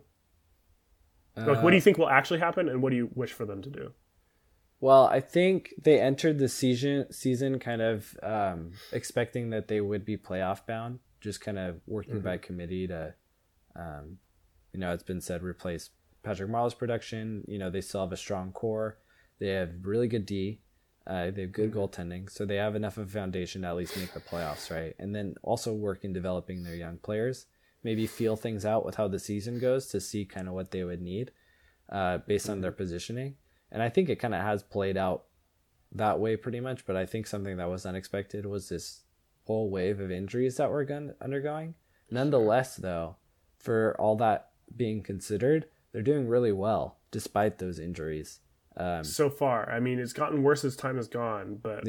Like, what do you think will actually happen, and what do you wish for them to do? Well, I think they entered the season kind of expecting that they would be playoff bound, just kind of working by committee to, you know, it's been said, replace Patrick Marleau's production. You know, they still have a strong core. They have really good D. They have good goaltending. So they have enough of a foundation to at least make the playoffs, right? And then also work in developing their young players. Maybe feel things out with how the season goes to see kind of what they would need based on their positioning. And I think it kind of has played out that way pretty much. But I think something that was unexpected was this whole wave of injuries that we're undergoing. Nonetheless, though, for all that being considered, they're doing really well despite those injuries. So far, I mean, it's gotten worse as time has gone, but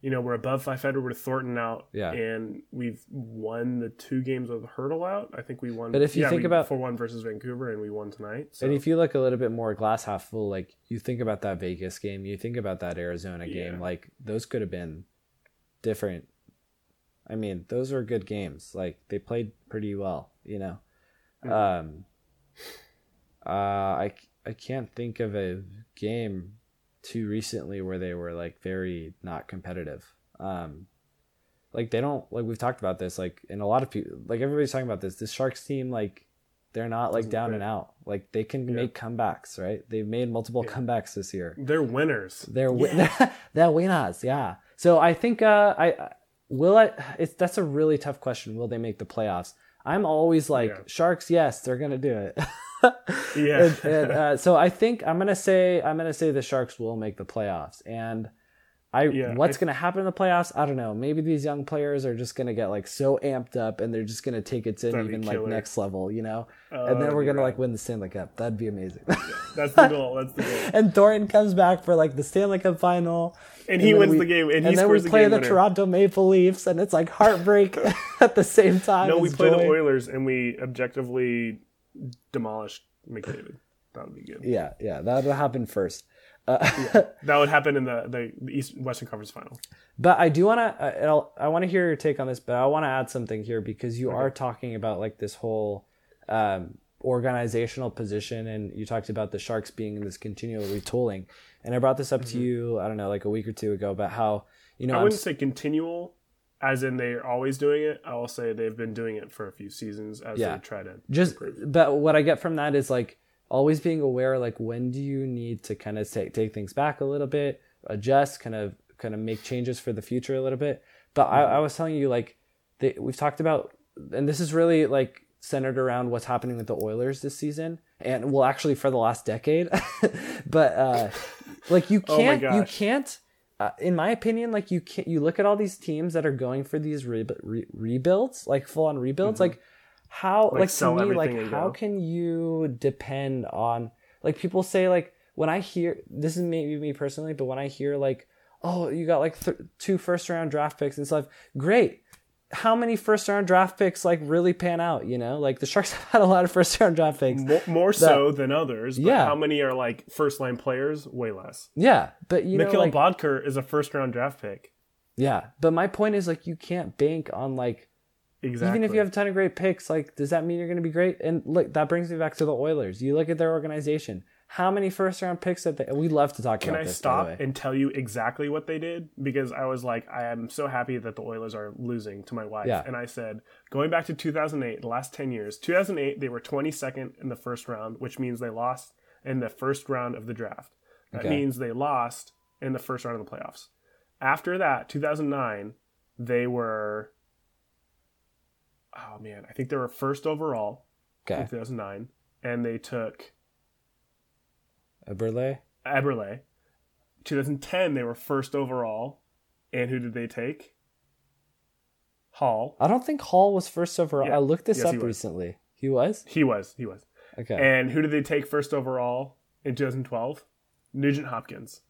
you know, we're above .500 with Thornton out, and we've won the 2 games with Hurdle out. I think we won. But if you think about 4-1 versus Vancouver, and we won tonight. So. And if you look a little bit more glass half full, like you think about that Vegas game, you think about that Arizona game, like those could have been different. I mean, those are good games. Like they played pretty well, you know. I can't think of a game too recently where they were like very not competitive. Like they don't, like we've talked about this, like, and a lot of people, like everybody's talking about this, this Sharks team, like they're not like down and out. Like they can make comebacks, right? They've made multiple comebacks this year. They're winners. They're winners. Yeah. So I think, that's a really tough question. Will they make the playoffs? I'm always like Sharks. Yes, they're going to do it. So I think I'm gonna say the Sharks will make the playoffs, and what's gonna happen in the playoffs? I don't know. Maybe these young players are just gonna get like so amped up, and they're just gonna take it to an even like next level, you know. And then we're gonna like win the Stanley Cup. That'd be amazing. That's the goal. And Thornton comes back for like the Stanley Cup final, and he wins the game, and he scores the game winner. And then we play the Toronto Maple Leafs, and it's like heartbreak at the same time. No, we play the Oilers, and we objectively demolish McDavid. That would be good. Yeah, that would happen first. That would happen in the Western Conference final. But I do want to. I want to hear your take on this, but I want to add something here, because you are talking about like this whole organizational position, and you talked about the Sharks being in this continual retooling. And I brought this up to you, I don't know, like a week or two ago, about how, you know, I wouldn't say continual. As in, they're always doing it. I will say they've been doing it for a few seasons as they try to improve. But what I get from that is like always being aware, like when do you need to kind of take things back a little bit, adjust, kind of kind of make changes for the future a little bit. But I was telling you, like, we've talked about, and this is really like centered around what's happening with the Oilers this season, and well, actually for the last decade. But like you can't, in my opinion, like you look at all these teams that are going for these rebuilds, like full on rebuilds, mm-hmm. like how, like to me, like how can you depend on, like people say, like when I hear, this is maybe me personally, but when I hear like, oh, you got like two first round draft picks and stuff. Great. How many first round draft picks like really pan out, you know? Like the Sharks have had a lot of first round draft picks. More so than others. But yeah. How many are like first line players? Way less. Yeah. But you know, like, Boedker is a first round draft pick. Yeah. But my point is like, you can't bank on like, exactly. Even if you have a ton of great picks, like, does that mean you're going to be great? And look, that brings me back to the Oilers. You look at their organization. How many first-round picks have they... We love to talk about this, by the way. Can I stop and tell you exactly what they did? Because I was like, I am so happy that the Oilers are losing to my wife. Yeah. And I said, going back to 2008, the last 10 years, 2008, they were 22nd in the first round, which means they lost in the first round of the draft. That means they lost in the first round of the playoffs. After that, 2009, they were... Oh, man. I think they were first overall in 2009. And they took... Eberle. 2010, they were first overall. And who did they take? Hall. I don't think Hall was first overall. Yeah. I looked this up recently. He was? He was. Okay. And who did they take first overall in 2012? Nugent Hopkins.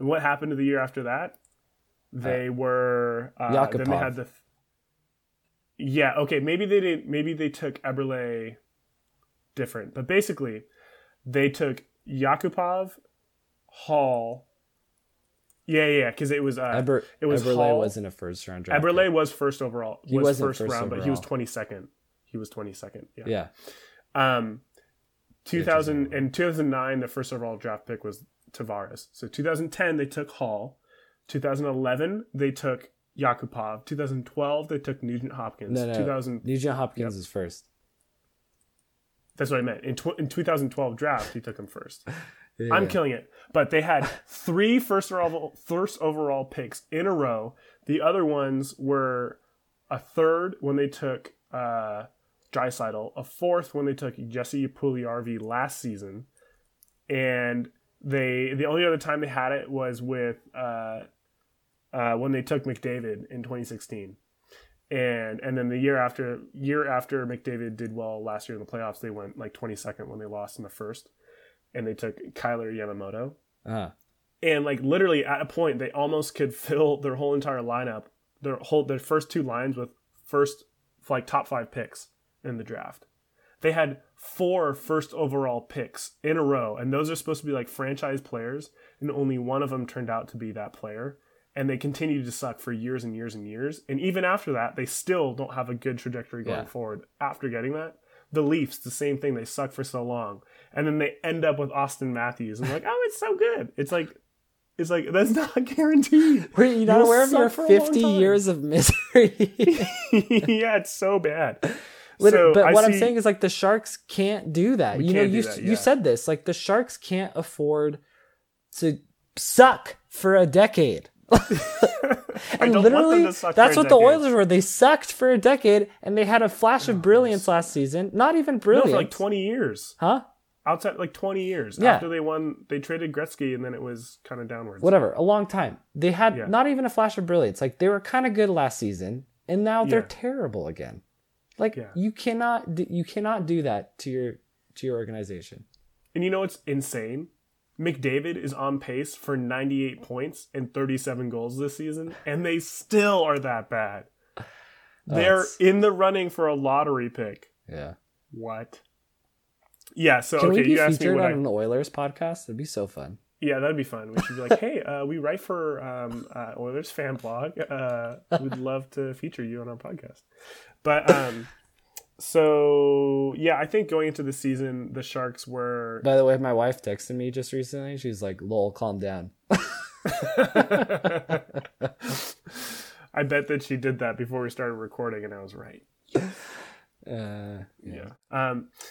And what happened to the year after that? They were... Yakupov. Then they had the... Maybe they didn't. Maybe they took Eberle different. But basically, they took... Yakupov, Hall. Because it was Eberle Hall. Wasn't a first round draft. Eberle was first overall. He wasn't first round, overall. But he was 22nd. Yeah. 2000 and 2009, the first overall draft pick was Tavares. So 2010 they took Hall. 2011 they took Yakupov. 2012 they took Nugent Hopkins. Nugent Hopkins is first. That's what I meant. In 2012 draft, he took him first. Yeah. I'm killing it. But they had three first overall picks in a row. The other ones were a third when they took Draisaitl, a fourth when they took Jesse Puljujarvi last season, and the only other time they had it was with when they took McDavid in 2016. And then the year after McDavid did well last year in the playoffs, they went like 22nd when they lost in the first, and they took Kyler Yamamoto. Uh-huh. And like literally at a point they almost could fill their whole entire lineup, their first two lines with top 5 picks in the draft. They had 4 first overall picks in a row, and those are supposed to be like franchise players, and only one of them turned out to be that player. And they continue to suck for years and years and years. And even after that, they still don't have a good trajectory going forward after getting that. The Leafs, the same thing. They suck for so long. And then they end up with Austin Matthews. And like, oh, it's so good. It's like that's not guaranteed. Were you not aware of your 50 years of misery? Yeah, it's so bad. But what I'm saying is like the Sharks can't do that. You said this. Like the Sharks can't afford to suck for a decade. And literally that's what the Oilers were. They sucked for a decade, and they had a flash of brilliance last season. Not even brilliant. For like 20 years. Huh? Outside like 20 years. Yeah. After they won, they traded Gretzky, and then it was kind of downwards. Whatever, a long time. They had not even a flash of brilliance. Like they were kind of good last season, and now they're terrible again. Like you cannot do that to your organization. And you know what's insane? McDavid is on pace for 98 points and 37 goals this season, and they still are that bad. They're in the running for a lottery pick. Yeah. What? Yeah, so can we be featured on an Oilers podcast? That'd be so fun. Yeah, that'd be fun. We should be like, hey, we write for Oilers fan blog. We'd love to feature you on our podcast. But so, yeah, I think going into the season, the Sharks were... By the way, my wife texted me just recently. She's like, lol, calm down. I bet that she did that before we started recording, and I was right.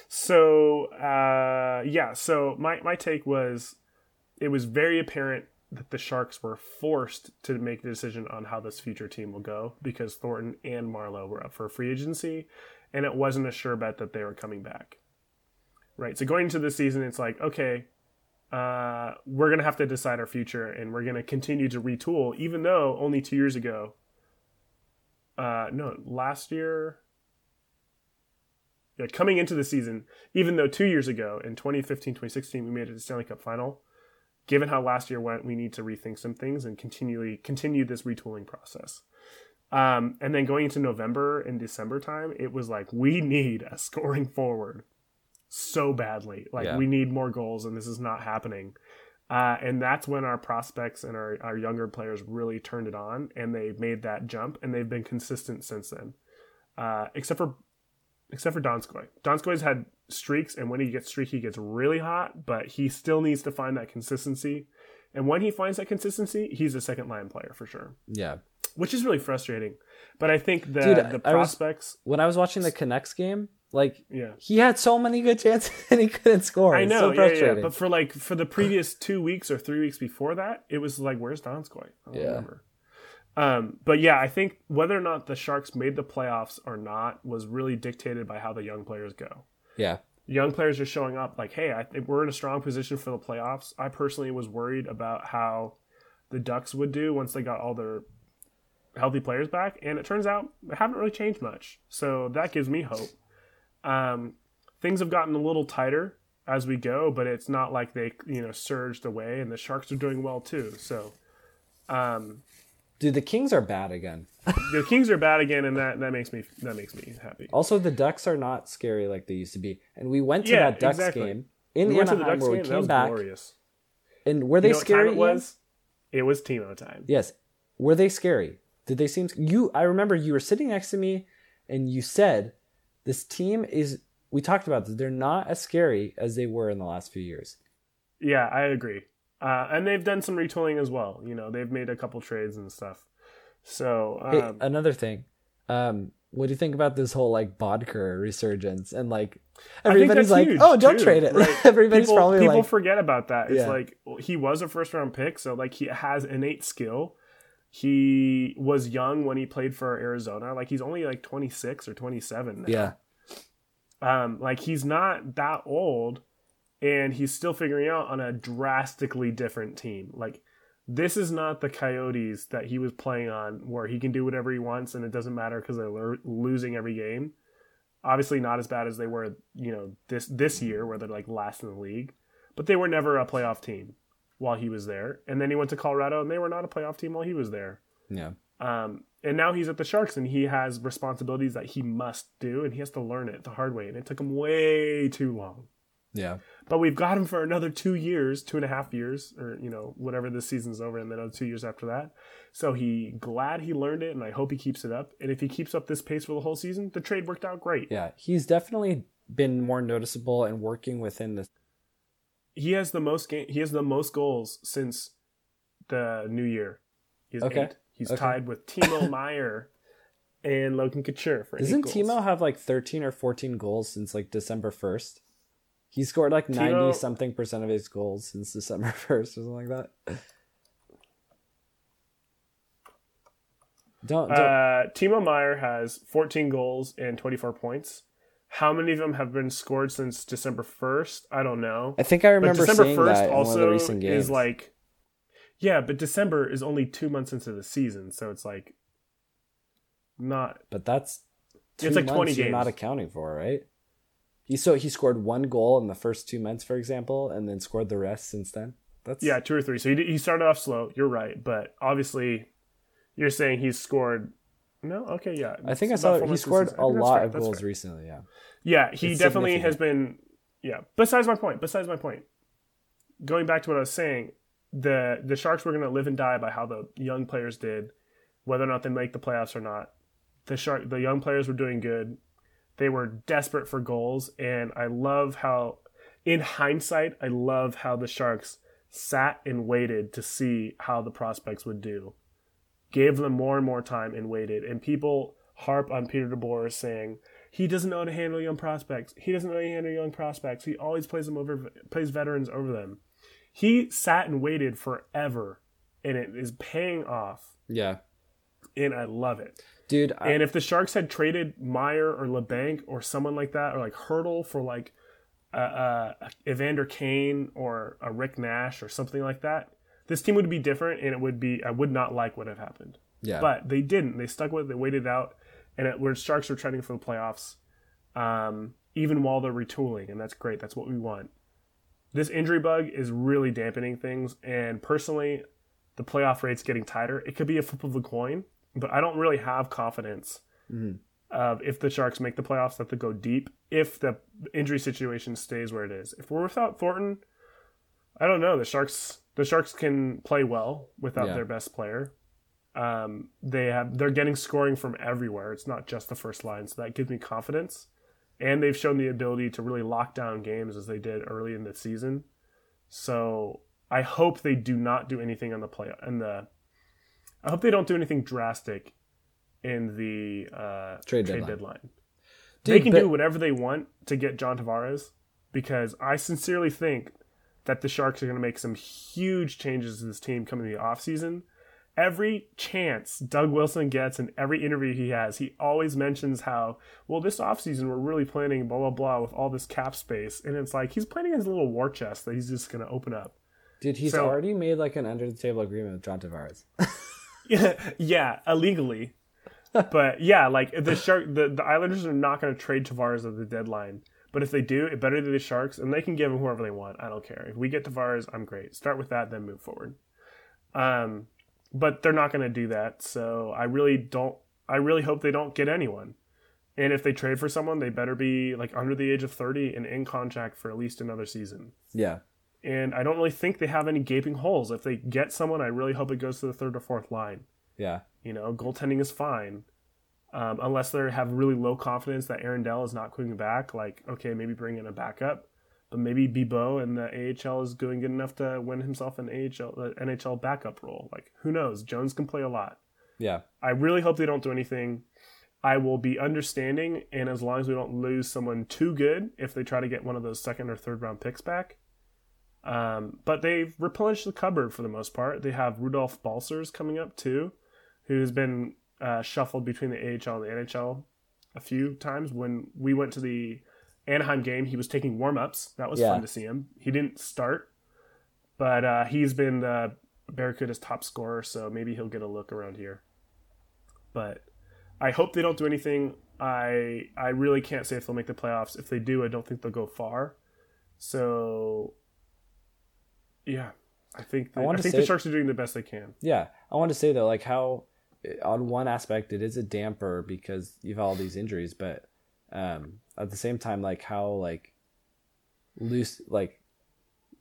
So my take was, it was very apparent that the Sharks were forced to make the decision on how this future team will go because Thornton and Marlowe were up for free agency, and it wasn't a sure bet that they were coming back. Right, so going into the season, it's like, okay, we're going to have to decide our future, and we're going to continue to retool, even though only 2 years ago, coming into the season, even though 2 years ago, in 2015, 2016, we made it to the Stanley Cup final. Given how last year went, we need to rethink some things and continue this retooling process. And then going into November and December time, it was like, we need a scoring forward so badly. We need more goals, and this is not happening. And that's when our prospects and our younger players really turned it on, and they made that jump, and they've been consistent since then. Except for Donskoy. Donskoy's had streaks, and when he gets streaky, he gets really hot, but he still needs to find that consistency. And when he finds that consistency, he's a second-line player for sure. Yeah. Which is really frustrating. But I think the prospects... when I was watching the Canucks game, he had so many good chances and he couldn't score. I know, frustrating. Yeah. But for the previous 2 weeks or 3 weeks before that, it was like, where's Donskoy? I don't remember. But yeah, I think whether or not the Sharks made the playoffs or not was really dictated by how the young players go. Yeah. Young players are showing up like, hey, we're in a strong position for the playoffs. I personally was worried about how the Ducks would do once they got all their healthy players back. And it turns out they haven't really changed much. So that gives me hope. Things have gotten a little tighter as we go, but it's not like they, surged away, and the Sharks are doing well too. So, dude, the Kings are bad again. The Kings are bad again, and that makes me happy. Also, the Ducks are not scary like they used to be. And we went to that Ducks game in Anaheim where we came back. Glorious. And were they scary? It was Timo time. Yes. Were they scary? Did they seem I remember you were sitting next to me and you said this team is, we talked about this, they're not as scary as they were in the last few years. Yeah, I agree. And they've done some retooling as well. They've made a couple trades and stuff. So hey, another thing, what do you think about this whole Boedker resurgence? And everybody's like, huge, "Oh, don't trade it." Right? Everybody's people forget about that. It's he was a first round pick, so he has innate skill. He was young when he played for Arizona. He's only 26 or 27 now. Yeah. He's not that old. And he's still figuring out on a drastically different team. This is not the Coyotes that he was playing on, where he can do whatever he wants and it doesn't matter because they're losing every game. Obviously not as bad as they were, this year, where they're last in the league. But they were never a playoff team while he was there. And then he went to Colorado, and they were not a playoff team while he was there. Yeah. And now he's at the Sharks, and he has responsibilities that he must do, and he has to learn it the hard way. And it took him way too long. Yeah. But we've got him for another 2 years, 2.5 years, or, whatever this season's over, and then another 2 years after that. So glad he learned it, and I hope he keeps it up. And if he keeps up this pace for the whole season, the trade worked out great. Yeah, he's definitely been more noticeable and working within this. He has the most goals since the new year. He's eight. He's tied with Timo Meier and Logan Couture for 8 goals. Doesn't Timo have 13 or 14 goals since December 1st? He scored 90-something percent of his goals since December 1st or something like that. Don't. Timo Meier has 14 goals and 24 points. How many of them have been scored since December 1st? I don't know. I think I remember seeing that in one of the recent games. December 1st also is but December is only 2 months into the season, so it's not. But that's 20 games. You're not accounting for, right? He scored 1 goal in the first 2 months, for example, and then scored the rest since then. That's 2 or 3. So he started off slow. You're right, but obviously, you're saying he's scored. No, okay, yeah. I think I saw he scored a lot of goals recently. Yeah, yeah, he definitely has been. Yeah. Besides my point. Going back to what I was saying, the Sharks were going to live and die by how the young players did, whether or not they make the playoffs or not. The young players were doing good. They were desperate for goals, and I love how, in hindsight, the Sharks sat and waited to see how the prospects would do. Gave them more and more time and waited. And people harp on Peter DeBoer saying, he doesn't know how to handle young prospects. He always plays veterans over them. He sat and waited forever and it is paying off. Yeah. And I love it. Dude. And if the Sharks had traded Meier or LeBanc or someone like that, or like Hurdle for like Evander Kane or a Rick Nash or something like that, this team would be different, and it would be, I would not like what had happened. Yeah. But they didn't. They stuck with it. They waited out. And where Sharks are trending for the playoffs, even while they're retooling. And that's great. That's what we want. This injury bug is really dampening things. And personally, the playoff rate's getting tighter. It could be a flip of the coin, but I don't really have confidence of if the Sharks make the playoffs that they go deep, if the injury situation stays where it is. If we're without Thornton, I don't know. The Sharks can play well without their best player. They're getting scoring from everywhere. It's not just the first line, so that gives me confidence. And they've shown the ability to really lock down games as they did early in the season. So I hope they do not do anything on the play. I hope they don't do anything drastic in the trade deadline. Dude, they can do whatever they want to get John Tavares, because I sincerely think that the Sharks are going to make some huge changes to this team coming to the offseason. Every chance Doug Wilson gets and every interview he has, he always mentions how, well, this offseason we're really planning blah, blah, blah with all this cap space. And it's like he's planning his little war chest that he's just going to open up. Dude, he's already made like an under-the-table agreement with John Tavares. yeah, illegally. But yeah, like the Islanders are not going to trade Tavares at the deadline. But if they do, it better than the Sharks, and they can give him whoever they want. I don't care. If we get Tavares, I'm great. Start with that, then move forward. But they're not going to do that, so I really hope they don't get anyone. And if they trade for someone, they better be like under the age of 30 and in contract for at least another season. Yeah. And I don't really think they have any gaping holes. If they get someone, I really hope it goes to the third or fourth line. Yeah. You know, goaltending is fine. Unless they have really low confidence that Arundel is not coming back. Like, okay, maybe bring in a backup. But maybe Bebo in the AHL is doing good enough to win himself an NHL backup role. Like, who knows? Jones can play a lot. Yeah. I really hope they don't do anything. I will be understanding, and as long as we don't lose someone too good, if they try to get one of those second or third round picks back. But they've replenished the cupboard for the most part. They have Rudolph Balsers coming up too, who's been shuffled between the AHL and the NHL a few times. When we went to the Anaheim game, he was taking warm-ups. That was fun to see him. He didn't start, but he's been the Barracuda's top scorer, so maybe he'll get a look around here. But I hope they don't do anything. I really can't say if they'll make the playoffs. If they do, I don't think they'll go far. So, yeah. I think the Sharks are doing the best they can. Yeah. I want to say, though, like how on one aspect it is a damper because you've had all these injuries, but at the same time, like how like loose, like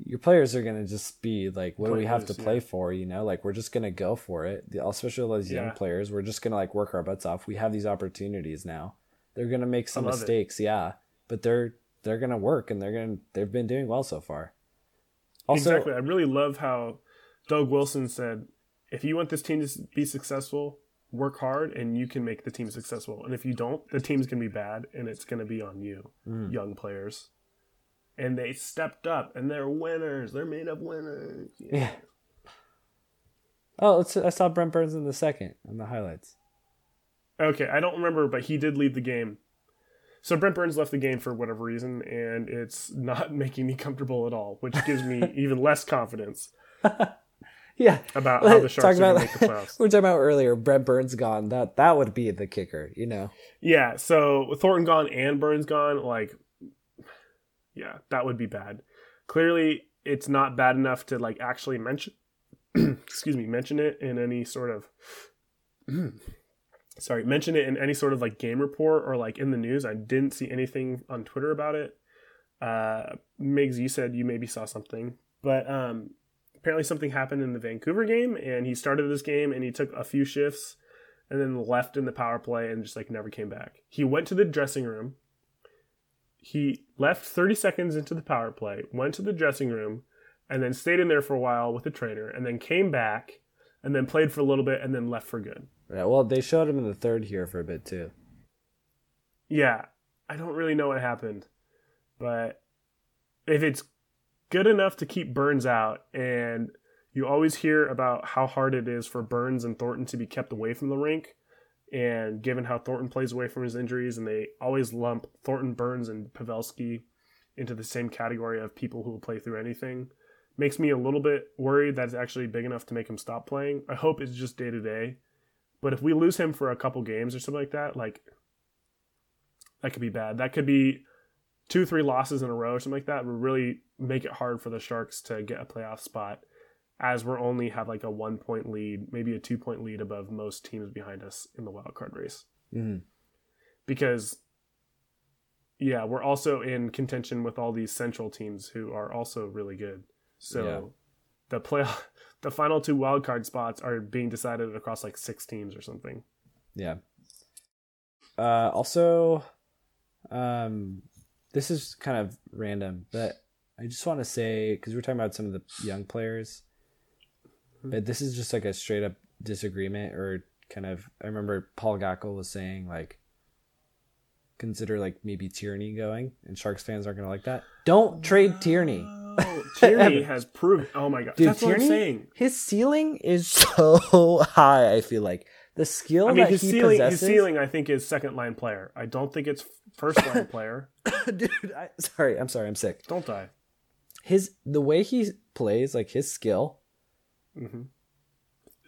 your players are gonna just be like, what do we have to play for? You know, like we're just gonna go for it. Especially those young players, we're just gonna like work our butts off. We have these opportunities now. They're gonna make some mistakes, but they're gonna work, and they've been doing well so far. Also, exactly. I really love how Doug Wilson said, if you want this team to be successful, work hard and you can make the team successful. And if you don't, the team's going to be bad and it's going to be on you, young players. And they stepped up and they're winners. They're made up winners. Yeah. Oh, I saw Brent Burns in the second on the highlights. Okay, I don't remember, but he did leave the game. So Brent Burns left the game for whatever reason, and it's not making me comfortable at all, which gives me even less confidence. Yeah, about how the Sharks are going to make the playoffs. We were talking about earlier, Brent Burns gone. That would be the kicker, you know? Yeah, so Thornton gone and Burns gone, like, yeah, that would be bad. Clearly, it's not bad enough to, like, actually mention it in any sort of, mention it in any sort of, like, game report or, like, in the news. I didn't see anything on Twitter about it. Migs, you said you maybe saw something, but, apparently something happened in the Vancouver game, and he started this game and he took a few shifts and then left in the power play and just like never came back. He went to the dressing room. He left 30 seconds into the power play, went to the dressing room, and then stayed in there for a while with the trainer, and then came back and then played for a little bit and then left for good. Yeah, well, they showed him in the third here for a bit too. Yeah, I don't really know what happened, but if it's good enough to keep Burns out and You always hear about how hard it is for Burns and Thornton to be kept away from the rink. And given how Thornton plays away from his injuries, and they always lump Thornton, Burns, and Pavelski into the same category of people who will play through anything, makes me a little bit worried that it's actually big enough to make him stop playing. I hope it's just day-to-day. But if we lose him for a couple games or something like that, that could be bad. That could be 2-3 losses in a row or something like that. Would really make it hard for the Sharks to get a playoff spot, as we're only have a 1-point lead, maybe a 2-point lead above most teams behind us in the wild card race. Mm-hmm. Because, yeah, we're also in contention with all these central teams who are also really good. So the final two wild card spots are being decided across 6 teams or something. Yeah. Also, this is kind of random, but I just want to say, because we're talking about some of the young players, but this is just a straight up disagreement, or kind of, I remember Paul Gackle was saying consider maybe Tierney going, and Sharks fans aren't going to like that. Don't trade Tierney. Tierney has proven, oh my god. Dude, that's Tierney, what I'm saying. His ceiling is so high, I feel like. The skill that he possesses. His ceiling, I think, is second line player. I don't think it's first line player. Dude, I'm sorry, I'm sick. Don't die. The way he plays, his skill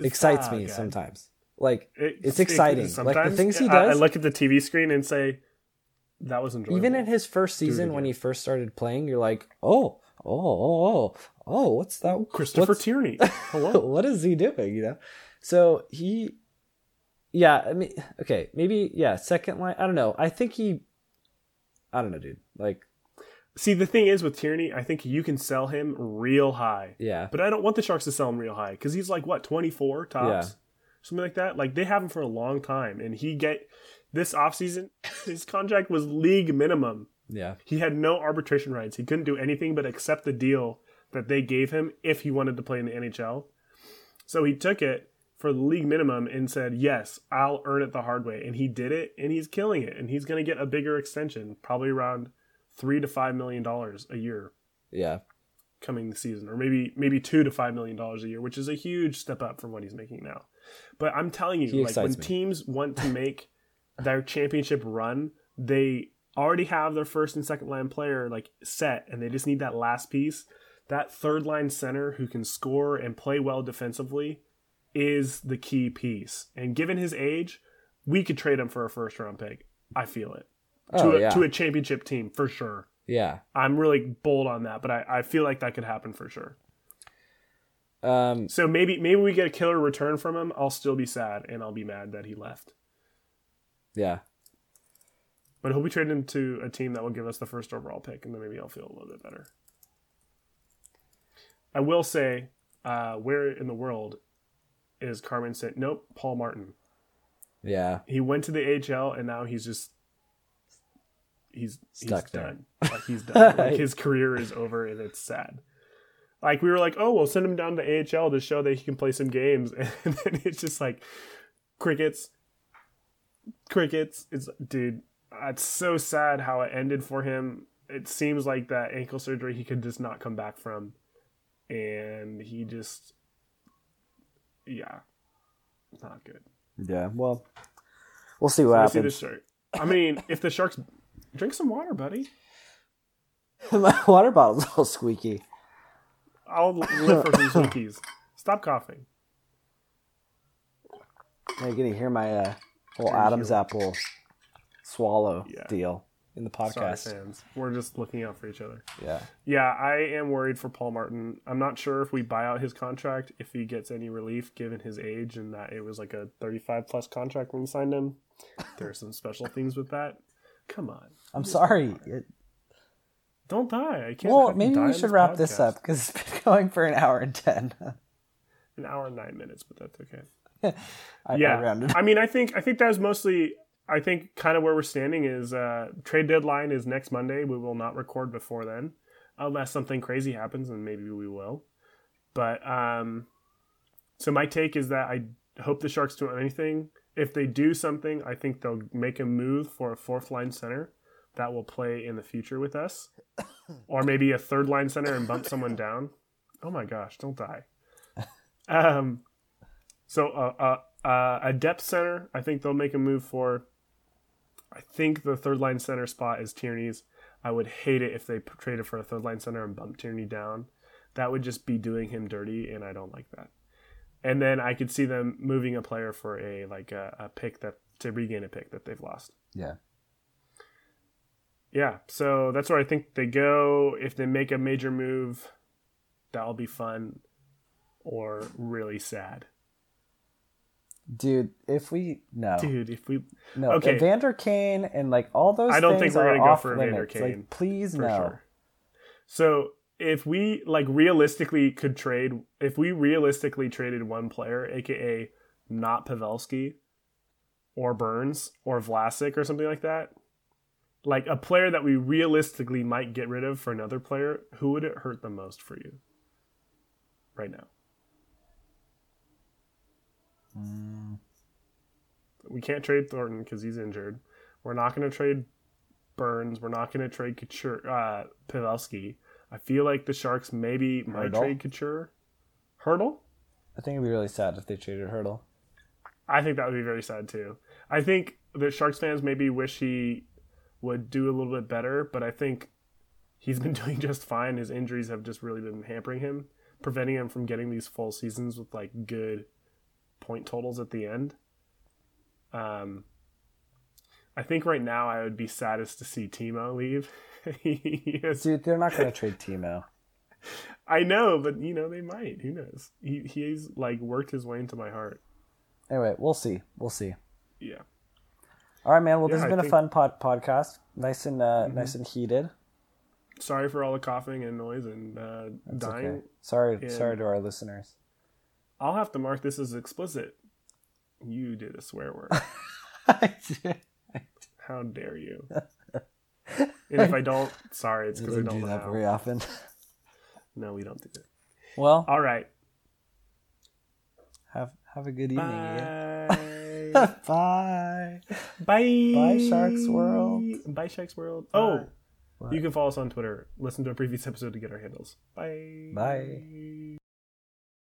excites me sometimes. It's exciting. Sometimes, the things he does. I look at the TV screen and say, that was enjoyable. Even in his first season when he first started playing, you're like, oh, what's that? Ooh, Christopher Tierney. Hello. What is he doing? So he, second line. I don't know. I don't know, dude. See, the thing is with Tierney, I think you can sell him real high. Yeah. But I don't want the Sharks to sell him real high, because he's 24 tops? Yeah. Something like that. They have him for a long time, and this offseason, his contract was league minimum. Yeah. He had no arbitration rights. He couldn't do anything but accept the deal that they gave him if he wanted to play in the NHL. So he took it for the league minimum and said, yes, I'll earn it the hard way. And he did it, and he's killing it. And he's going to get a bigger extension, probably around $3 to $5 million a year. Yeah, coming the season, or maybe $2 to $5 million a year, which is a huge step up from what he's making now. But I'm telling you, when teams want to make their championship run, they already have their first and second line player set, and they just need that last piece. That third line center who can score and play well defensively is the key piece. And given his age, we could trade him for a first round pick. I feel it. To a championship team, for sure. Yeah. I'm really bold on that, but I feel that could happen for sure. So maybe we get a killer return from him. I'll still be sad, and I'll be mad that he left. Yeah. But he'll be traded into a team that will give us the first overall pick, and then maybe I'll feel a little bit better. I will say, where in the world is Carmen sent? Nope, Paul Martin. Yeah. He went to the AHL, and now he's just... He's done. He's done. His career is over, and it's sad. We were like, oh, we'll send him down to AHL to show that he can play some games. And then it's just crickets. Dude, it's so sad how it ended for him. It seems like that ankle surgery he could just not come back from. And he just, not good. Yeah, well, we'll see what happens. We'll see this shirt. If the Sharks... Drink some water, buddy. My water bottle's all squeaky. I'll live for some squeakies. Stop coughing. You're going to hear my whole Adam's apple swallow deal in the podcast. Sorry, fans. We're just looking out for each other. Yeah. Yeah, I am worried for Paul Martin. I'm not sure if we buy out his contract, if he gets any relief given his age, and that it was a 35-plus contract when we signed him. There are some special things with that. Come on. I'm sorry. Don't die. I can't. Well, maybe we should wrap this up, because it's been going for an hour and 10. An hour and 9 minutes, but that's okay. I rounded. I think that was mostly, kind of where we're standing is trade deadline is next Monday. We will not record before then, unless something crazy happens, and maybe we will. But so my take is that I hope the Sharks do anything. If they do something, I think they'll make a move for a fourth-line center that will play in the future with us. Or maybe a third-line center and bump someone down. Oh, my gosh. Don't die. So a depth center, I think they'll make a move for. I think the third line center spot is Tierney's. I would hate it if they traded for a third line center and bumped Tierney down. That would just be doing him dirty, and I don't like that. And then I could see them moving a player for a pick that to regain a pick that they've lost. Yeah. Yeah, so that's where I think they go. If they make a major move, that'll be fun or really sad. Dude, Evander Kane and like all those things. I don't think we're gonna go for Evander Kane. Like, please, no. Sure. So if we realistically traded one player, aka not Pavelski or Burns or Vlasic or something like that, like a player that we realistically might get rid of for another player, who would it hurt the most for you right now? We can't trade Thornton because he's injured. We're not going to trade Burns. We're not going to trade Couture, Pavelski. I feel like the Sharks maybe might trade Couture. Hurdle? I think it would be really sad if they traded Hurdle. I think that would be very sad too. I think the Sharks fans maybe wish he would do a little bit better, but I think he's been doing just fine. His injuries have just really been hampering him, preventing him from getting these full seasons with like good point totals at the end. I think right now I would be saddest to see Timo leave. Yes. Dude, they're not going to trade Timo. I know, but you know they might. Who knows? He's like worked his way into my heart. Anyway, we'll see. Yeah. All right, man. Well, this has been a fun podcast. Nice and nice and heated. Sorry for all the coughing and noise and dying. Okay. Sorry to our listeners. I'll have to mark this as explicit. You did a swear word. I did. How dare you? And if I don't, sorry, it's because I don't do that very often. No, we don't do that. Well, all right. Have a good evening. Bye. Bye. Bye. Bye, Sharks World. Bye, Sharks World. Bye. Oh, what? You can follow us on Twitter. Listen to a previous episode to get our handles. Bye. Bye.